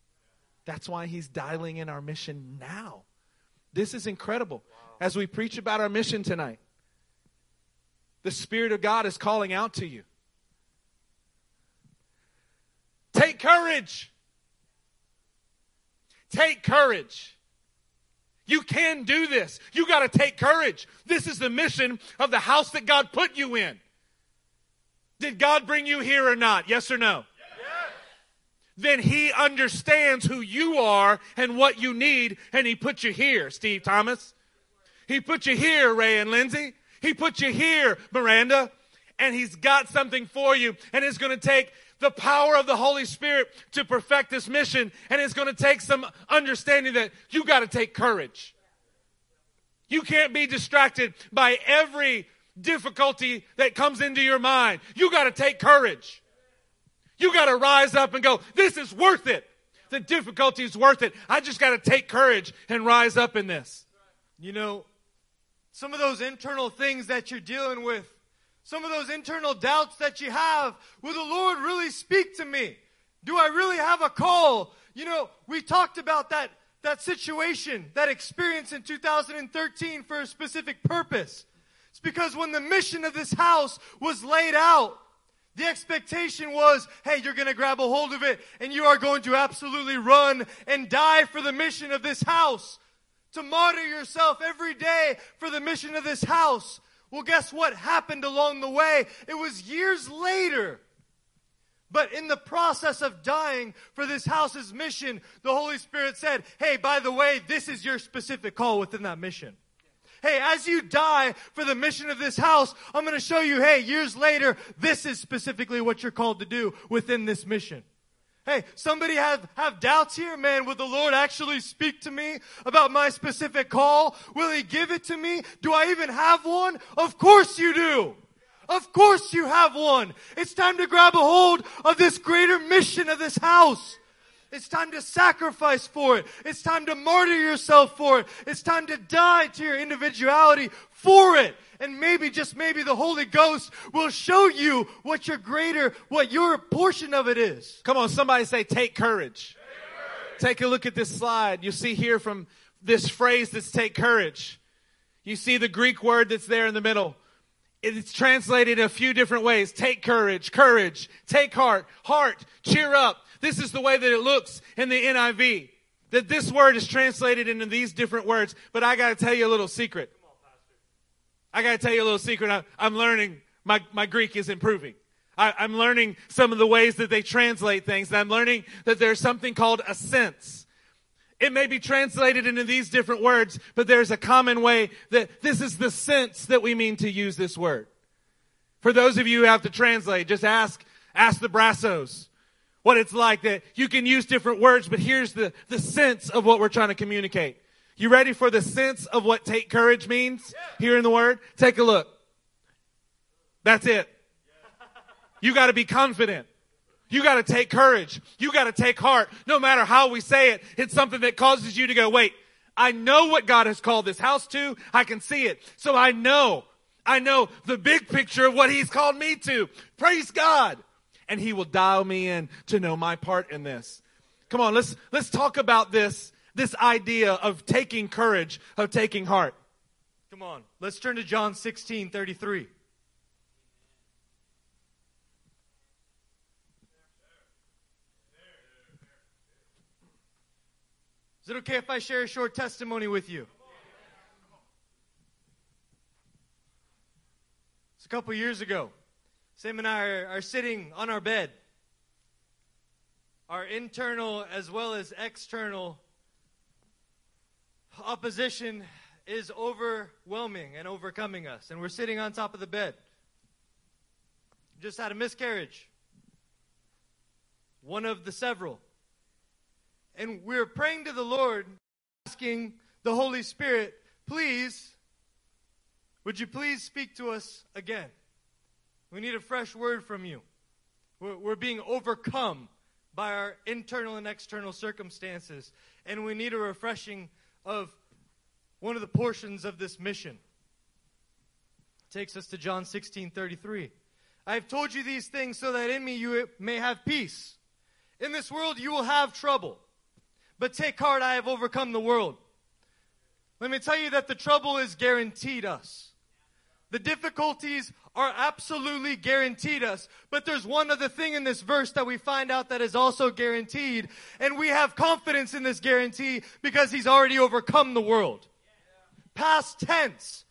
That's why he's dialing in our mission now. This is incredible. Wow. As we preach about our mission tonight, the Spirit of God is calling out to you. Take courage. Take courage. You can do this. You got to take courage. This is the mission of the house that God put you in. Did God bring you here or not? Yes or no? Then he understands who you are and what you need, and he put you here, Steve Thomas. He put you here, Ray and Lindsay. He put you here, Miranda. And he's got something for you, and it's going to take the power of the Holy Spirit to perfect this mission, and it's going to take some understanding that you got to take courage. You can't be distracted by every difficulty that comes into your mind. You got to take courage. You got to rise up and go, this is worth it. The difficulty is worth it. I just got to take courage and rise up in this. You know, some of those internal things that you're dealing with, some of those internal doubts that you have, will the Lord really speak to me? Do I really have a call? You know, we talked about that situation, that experience in 2013 for a specific purpose. It's because when the mission of this house was laid out, the expectation was, hey, you're going to grab a hold of it and you are going to absolutely run and die for the mission of this house. To martyr yourself every day for the mission of this house. Well, guess what happened along the way? It was years later. But in the process of dying for this house's mission, the Holy Spirit said, hey, by the way, this is your specific call within that mission. Hey, as you die for the mission of this house, I'm going to show you, hey, years later, this is specifically what you're called to do within this mission. Hey, somebody have doubts here, man. Will the Lord actually speak to me about my specific call? Will he give it to me? Do I even have one? Of course you do. Of course you have one. It's time to grab a hold of this greater mission of this house. It's time to sacrifice for it. It's time to martyr yourself for it. It's time to die to your individuality for it. And maybe, just maybe, the Holy Ghost will show you what your greater, what your portion of it is. Come on, somebody say, take courage. Take courage. Take a look at this slide. You see here from this phrase that's take courage. You see the Greek word that's there in the middle. It's translated a few different ways. Take courage, courage, take heart, heart, cheer up. This is the way that it looks in the NIV, that this word is translated into these different words. But I got to tell you a little secret. I'm learning. My Greek is improving. I'm learning some of the ways that they translate things. And I'm learning that there's something called a sense. It may be translated into these different words, but there's a common way that this is the sense that we mean to use this word. For those of you who have to translate, just ask the Brassos what it's like, that you can use different words, but here's the sense of what we're trying to communicate. You ready for the sense of what take courage means? Yeah. Here in the word? Take a look. That's it. Yeah. You got to be confident. You got to take courage. You got to take heart. No matter how we say it, it's something that causes you to go, wait, I know what God has called this house to. I can see it. So I know the big picture of what he's called me to. Praise God. And he will dial me in to know my part in this. Come on, let's talk about this idea of taking courage, of taking heart. Come on, let's turn to John 16:33. Is it okay if I share a short testimony with you? It's a couple years ago. Sam and I are sitting on our bed. Our internal as well as external opposition is overwhelming and overcoming us. And we're sitting on top of the bed. Just had a miscarriage. One of the several. And we're praying to the Lord, asking the Holy Spirit, please, would you please speak to us again? We need a fresh word from you. We're being overcome by our internal and external circumstances. And we need a refreshing of one of the portions of this mission. It takes us to John 16:33. I have told you these things so that in me you may have peace. In this world you will have trouble. But take heart, I have overcome the world. Let me tell you that the trouble is guaranteed us. The difficulties are absolutely guaranteed us. But there's one other thing in this verse that we find out that is also guaranteed. And we have confidence in this guarantee because he's already overcome the world. Past tense.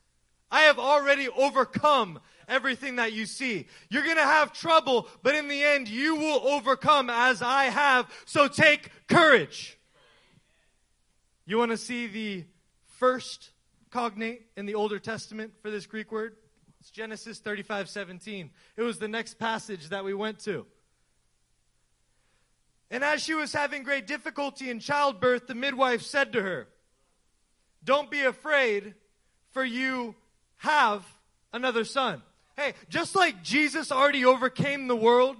I have already overcome everything that you see. You're going to have trouble, but in the end, you will overcome as I have. So take courage. You want to see the first cognate in the Older Testament for this Greek word? It's Genesis 35:17. It was the next passage that we went to. And as she was having great difficulty in childbirth, the midwife said to her, don't be afraid, for you have another son. Hey, just like Jesus already overcame the world,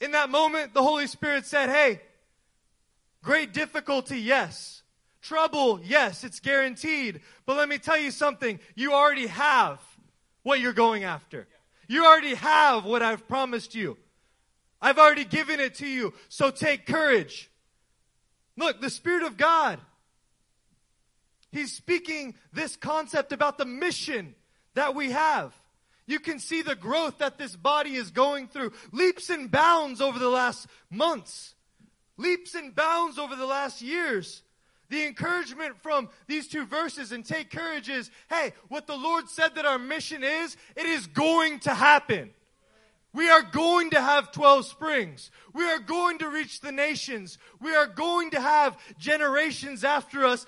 in that moment the Holy Spirit said, hey, great difficulty, yes. Trouble, yes, it's guaranteed. But let me tell you something. You already have what you're going after. You already have what I've promised you. I've already given it to you. So take courage. Look, the Spirit of God, he's speaking this concept about the mission that we have. You can see the growth that this body is going through. Leaps and bounds over the last months. Leaps and bounds over the last years. The encouragement from these two verses and take courage is, hey, what the Lord said that our mission is, it is going to happen. We are going to have 12 springs. We are going to reach the nations. We are going to have generations after us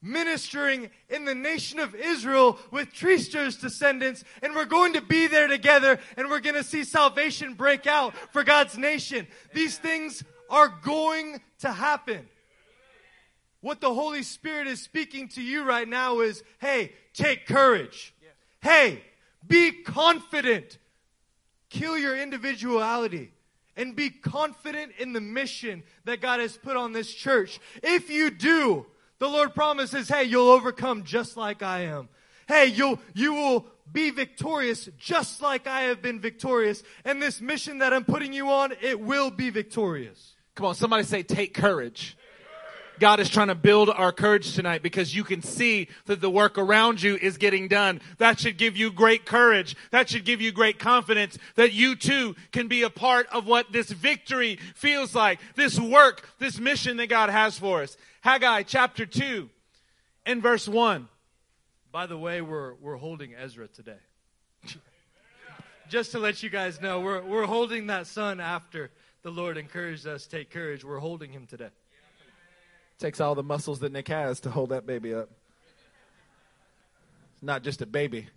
ministering in the nation of Israel with Triester's descendants. And we're going to be there together and we're going to see salvation break out for God's nation. These things are going to happen. What the Holy Spirit is speaking to you right now is, hey, take courage. Yeah. Hey, be confident. Kill your individuality and be confident in the mission that God has put on this church. If you do, the Lord promises, hey, you'll overcome just like I am. Hey, you will be victorious just like I have been victorious. And this mission that I'm putting you on, it will be victorious. Come on, somebody say, take courage. God is trying to build our courage tonight because you can see that the work around you is getting done. That should give you great courage. That should give you great confidence that you too can be a part of what this victory feels like. This work, this mission that God has for us. Haggai chapter 2 and verse 1. By the way, we're holding Ezra today. Just to let you guys know, we're holding that son after the Lord encouraged us, take courage. We're holding him today. Takes all the muscles that Nick has to hold that baby up. It's not just a baby.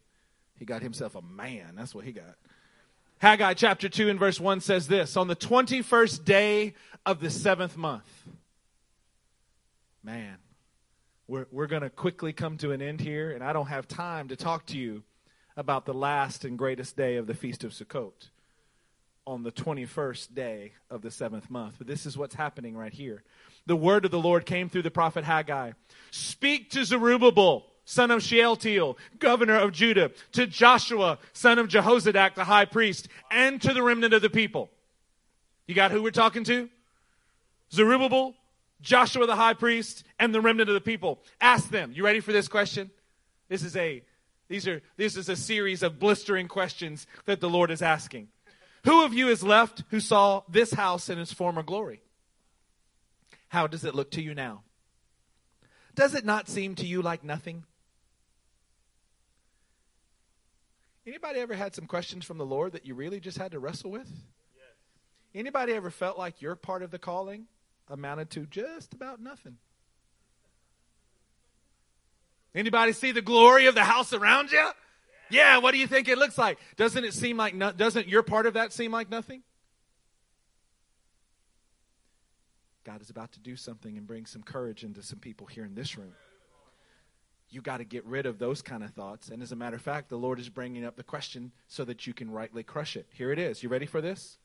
He got himself a man. That's what he got. Haggai chapter 2 and verse 1 says this. On the 21st day of the 7th month. Man, we're going to quickly come to an end here. And I don't have time to talk to you about the last and greatest day of the Feast of Sukkot. On the 21st day of the 7th month. But this is what's happening right here. The word of the Lord came through the prophet Haggai. Speak to Zerubbabel, son of Shealtiel, governor of Judah, to Joshua, son of Jehozadak, the high priest, and to the remnant of the people. You got who we're talking to? Zerubbabel, Joshua, the high priest, and the remnant of the people. Ask them. You ready for this question? This is a series of blistering questions that the Lord is asking. Who of you is left who saw this house in its former glory? How does it look to you now? Does it not seem to you like nothing? Anybody ever had some questions from the Lord that you really just had to wrestle with? Yes. Anybody ever felt like your part of the calling amounted to just about nothing? Anybody see the glory of the house around you? Yeah, what do you think it looks like? Doesn't it seem like doesn't your part of that seem like nothing? God is about to do something and bring some courage into some people here in this room. You got to get rid of those kind of thoughts. And as a matter of fact, the Lord is bringing up the question so that you can rightly crush it. Here it is. You ready for this?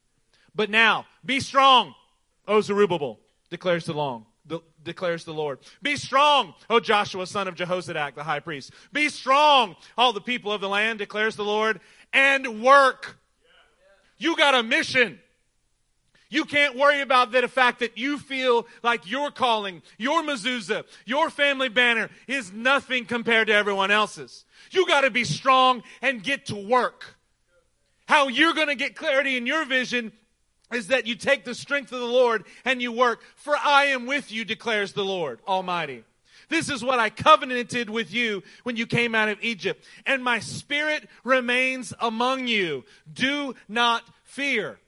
But now, be strong, O Zerubbabel, declares the Lord. Be strong, O Joshua, son of Jehozadak, the high priest. Be strong, all the people of the land, declares the Lord, and work. You got a mission. You can't worry about the fact that you feel like your calling, your mezuzah, your family banner is nothing compared to everyone else's. You got to be strong and get to work. How you're going to get clarity in your vision is that you take the strength of the Lord and you work. For I am with you, declares the Lord Almighty. This is what I covenanted with you when you came out of Egypt. And my spirit remains among you. Do not fear.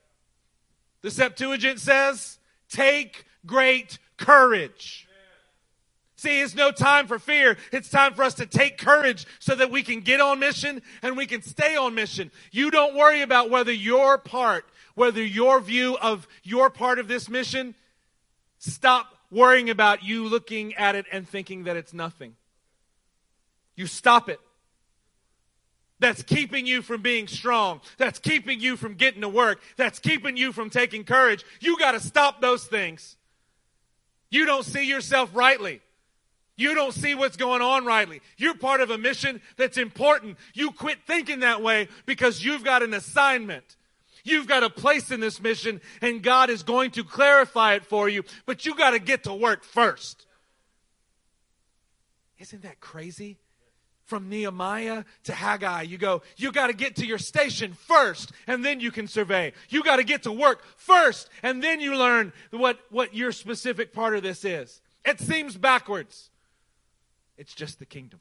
The Septuagint says, take great courage. See, it's no time for fear. It's time for us to take courage so that we can get on mission and we can stay on mission. You don't worry about whether your view of your part of this mission, stop worrying about you looking at it and thinking that it's nothing. You stop it. That's keeping you from being strong. That's keeping you from getting to work. That's keeping you from taking courage. You got to stop those things. You don't see yourself rightly. You don't see what's going on rightly. You're part of a mission that's important. You quit thinking that way because you've got an assignment. You've got a place in this mission, and God is going to clarify it for you, but you got to get to work first. Isn't that crazy? From Nehemiah to Haggai, you go, you got to get to your station first, and then you can survey. You got to get to work first, and then you learn what your specific part of this is. It seems backwards. It's just the kingdom.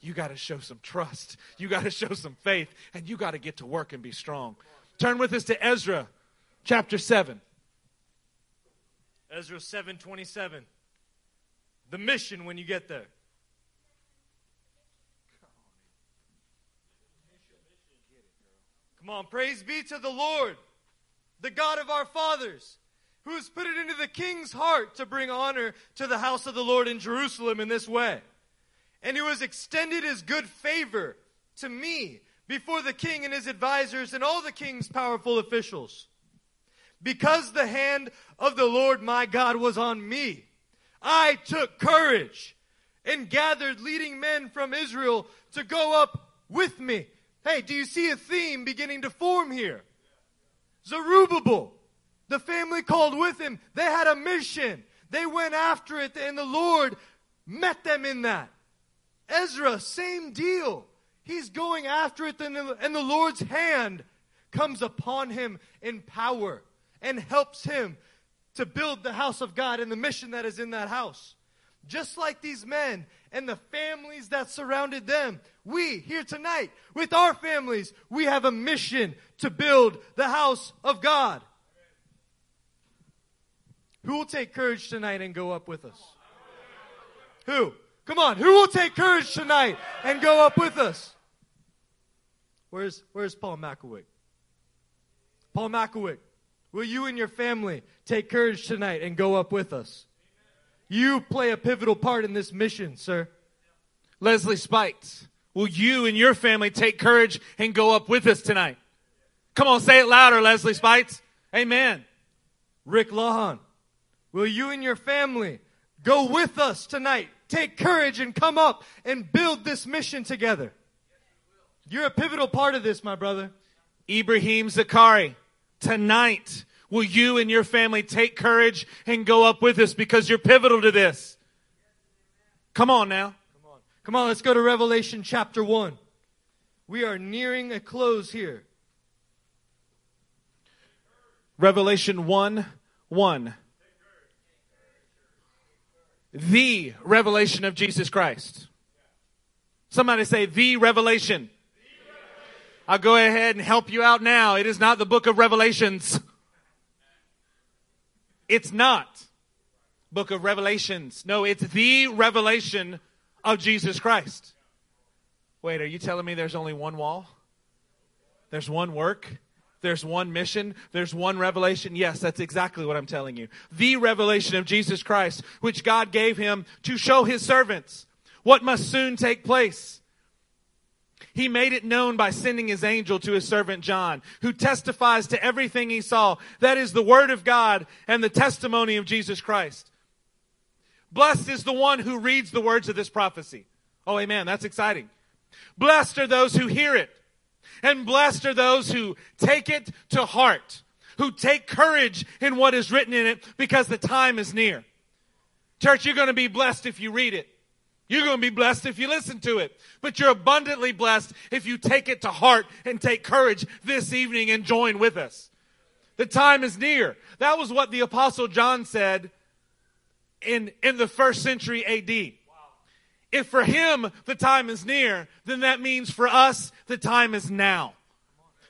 You got to show some trust. You got to show some faith, and you got to get to work and be strong. Turn with us to Ezra chapter 7. Ezra 7:27. The mission when you get there. Come on, praise be to the Lord, the God of our fathers, who has put it into the king's heart to bring honor to the house of the Lord in Jerusalem in this way, and who has extended his good favor to me before the king and his advisors and all the king's powerful officials. Because the hand of the Lord my God was on me, I took courage and gathered leading men from Israel to go up with me. Hey, do you see a theme beginning to form here? Zerubbabel, the family called with him, they had a mission. They went after it, and the Lord met them in that. Ezra, same deal. He's going after it, and the Lord's hand comes upon him in power and helps him to build the house of God and the mission that is in that house. Just like these men and the families that surrounded them, we here tonight with our families, we have a mission to build the house of God. Who will take courage tonight and go up with us? Who? Come on. Who will take courage tonight and go up with us? Where's Paul McElwick? Paul McElwick, will you and your family take courage tonight and go up with us? You play a pivotal part in this mission, sir. Leslie Spites, will you and your family take courage and go up with us tonight? Come on, say it louder, Leslie Spites. Amen. Rick Lahan, will you and your family go with us tonight? Take courage and come up and build this mission together. You're a pivotal part of this, my brother. Ibrahim Zakari, tonight, will you and your family take courage and go up with us because you're pivotal to this? Come on now. Come on, let's go to Revelation chapter 1. We are nearing a close here. Revelation 1:1. The revelation of Jesus Christ. Somebody say, the revelation. The revelation. I'll go ahead and help you out now. It is not the book of Revelations. It's not book of Revelations. No, it's the revelation of Jesus Christ. Wait, are you telling me there's only one wall? There's one work? There's one mission. There's one revelation. Yes, that's exactly what I'm telling you. The revelation of Jesus Christ, which God gave him to show his servants what must soon take place. He made it known by sending his angel to his servant John, who testifies to everything he saw. That is the word of God and the testimony of Jesus Christ. Blessed is the one who reads the words of this prophecy. Oh, amen. That's exciting. Blessed are those who hear it. And blessed are those who take it to heart, who take courage in what is written in it, because the time is near. Church, you're going to be blessed if you read it. You're going to be blessed if you listen to it. But you're abundantly blessed if you take it to heart and take courage this evening and join with us. The time is near. That was what the Apostle John said in the first century A.D. If for him the time is near, then that means for us the time is now.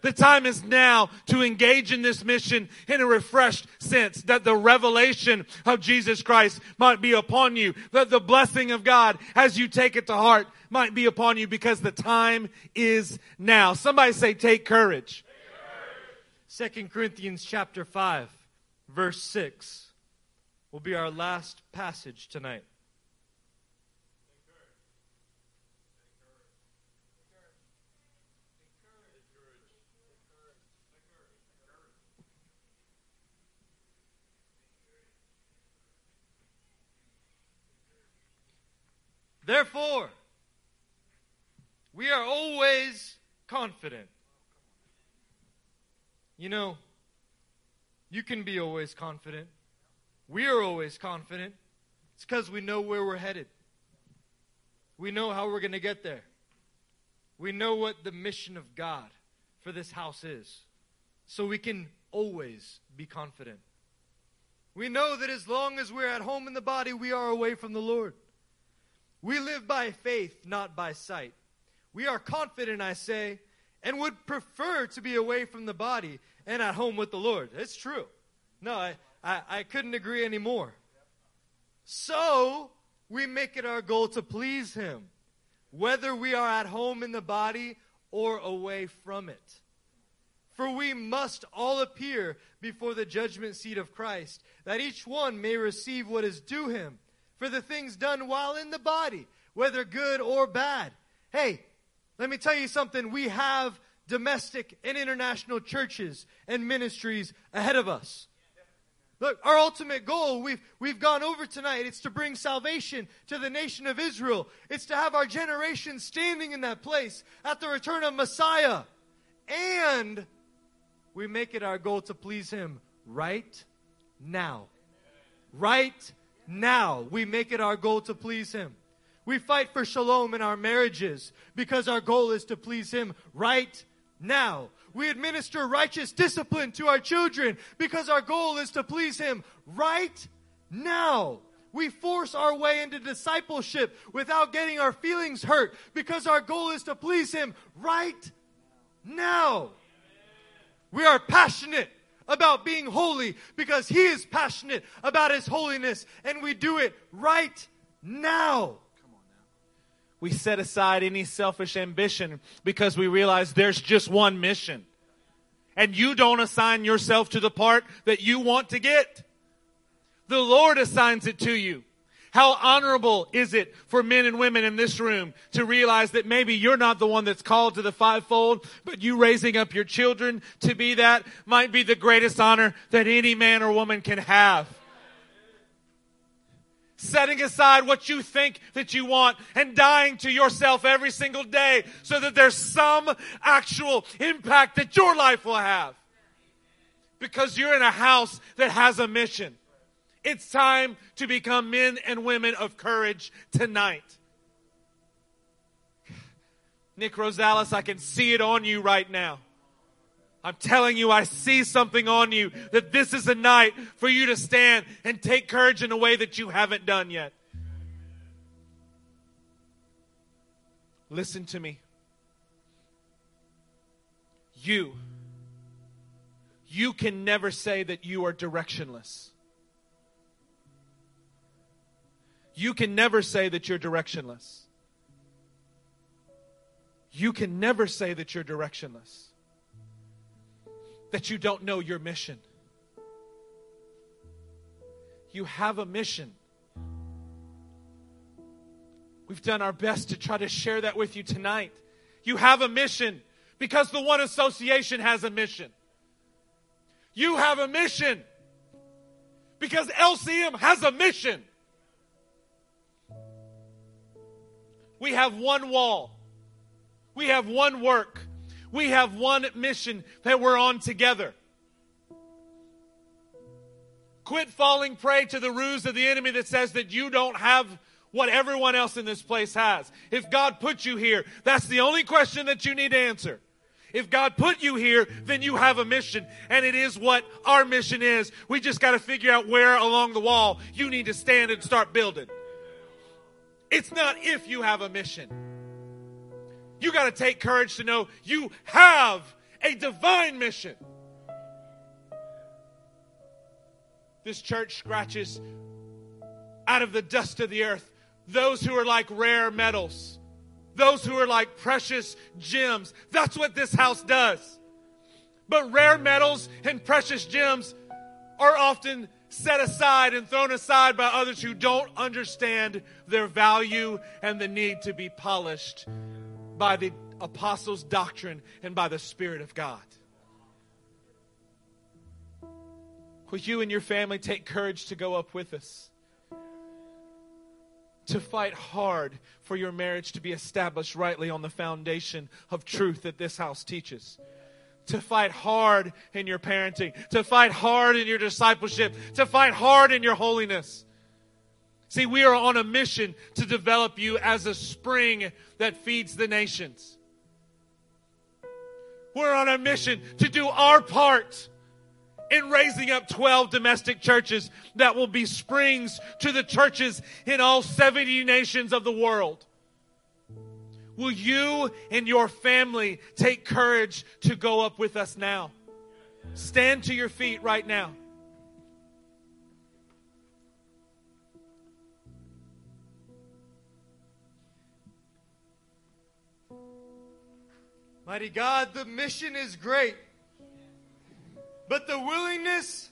The time is now to engage in this mission in a refreshed sense, that the revelation of Jesus Christ might be upon you, that the blessing of God as you take it to heart might be upon you, because the time is now. Somebody say, take courage. 2 Corinthians chapter 5, verse 6 will be our last passage tonight. Therefore, we are always confident. You know, you can be always confident. We are always confident. It's because we know where we're headed. We know how we're going to get there. We know what the mission of God for this house is. So we can always be confident. We know that as long as we're at home in the body, we are away from the Lord. We live by faith, not by sight. We are confident, I say, and would prefer to be away from the body and at home with the Lord. It's true. No, I couldn't agree anymore. So, we make it our goal to please Him, whether we are at home in the body or away from it. For we must all appear before the judgment seat of Christ, that each one may receive what is due him, for the things done while in the body, whether good or bad. Hey, let me tell you something. We have domestic and international churches and ministries ahead of us. Look, our ultimate goal, we've gone over tonight, it's to bring salvation to the nation of Israel. It's to have our generation standing in that place at the return of Messiah. And we make it our goal to please Him right now. Right now. Now we make it our goal to please Him. We fight for shalom in our marriages because our goal is to please Him right now. We administer righteous discipline to our children because our goal is to please Him right now. We force our way into discipleship without getting our feelings hurt because our goal is to please Him right now. We are passionate about being holy because He is passionate about His holiness, and we do it right now. Come on now. We set aside any selfish ambition because we realize there's just one mission, and you don't assign yourself to the part that you want to get. The Lord assigns it to you. How honorable is it for men and women in this room to realize that maybe you're not the one that's called to the fivefold, but you raising up your children to be that might be the greatest honor that any man or woman can have. Setting aside what you think that you want and dying to yourself every single day so that there's some actual impact that your life will have. Because you're in a house that has a mission. It's time to become men and women of courage tonight. Nick Rosales, I can see it on you right now. I'm telling you, I see something on you that this is a night for you to stand and take courage in a way that you haven't done yet. Listen to me. You can never say that you are directionless. You can never say that you're directionless. You can never say that you're directionless. That you don't know your mission. You have a mission. We've done our best to try to share that with you tonight. You have a mission because the One Association has a mission. You have a mission because LCM has a mission. We have one wall. We have one work. We have one mission that we're on together. Quit falling prey to the ruse of the enemy that says that you don't have what everyone else in this place has. If God put you here, that's the only question that you need to answer. If God put you here, then you have a mission, and it is what our mission is. We just got to figure out where along the wall you need to stand and start building. It's not if you have a mission. You got to take courage to know you have a divine mission. This church scratches out of the dust of the earth those who are like rare metals, those who are like precious gems. That's what this house does. But rare metals and precious gems are often set aside and thrown aside by others who don't understand their value and the need to be polished by the apostles' doctrine and by the Spirit of God. Will you and your family take courage to go up with us? To fight hard for your marriage to be established rightly on the foundation of truth that this house teaches. To fight hard in your parenting. To fight hard in your discipleship. To fight hard in your holiness. See, we are on a mission to develop you as a spring that feeds the nations. We're on a mission to do our part in raising up 12 domestic churches that will be springs to the churches in all 70 nations of the world. Will you and your family take courage to go up with us now? Stand to your feet right now. Mighty God, the mission is great, but the willingness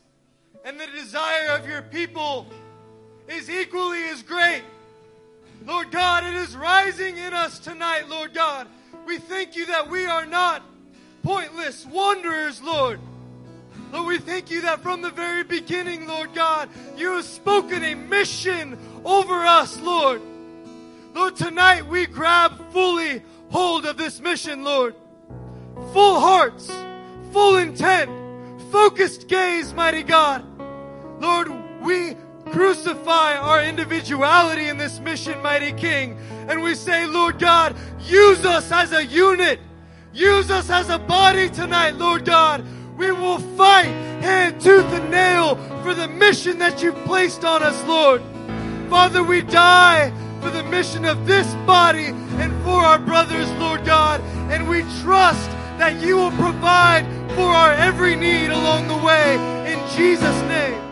and the desire of your people is equally as great. Lord God, it is rising in us tonight, Lord God. We thank you that we are not pointless wanderers, Lord. Lord, we thank you that from the very beginning, Lord God, you have spoken a mission over us, Lord. Lord, tonight we grab fully hold of this mission, Lord. Full hearts, full intent, focused gaze, mighty God. Lord, we crucify our individuality in this mission, mighty King. And we say, Lord God, use us as a unit. Use us as a body tonight, Lord God. We will fight hand, tooth, and nail for the mission that you've placed on us, Lord. Father, we die for the mission of this body and for our brothers, Lord God. And we trust that you will provide for our every need along the way. In Jesus' name.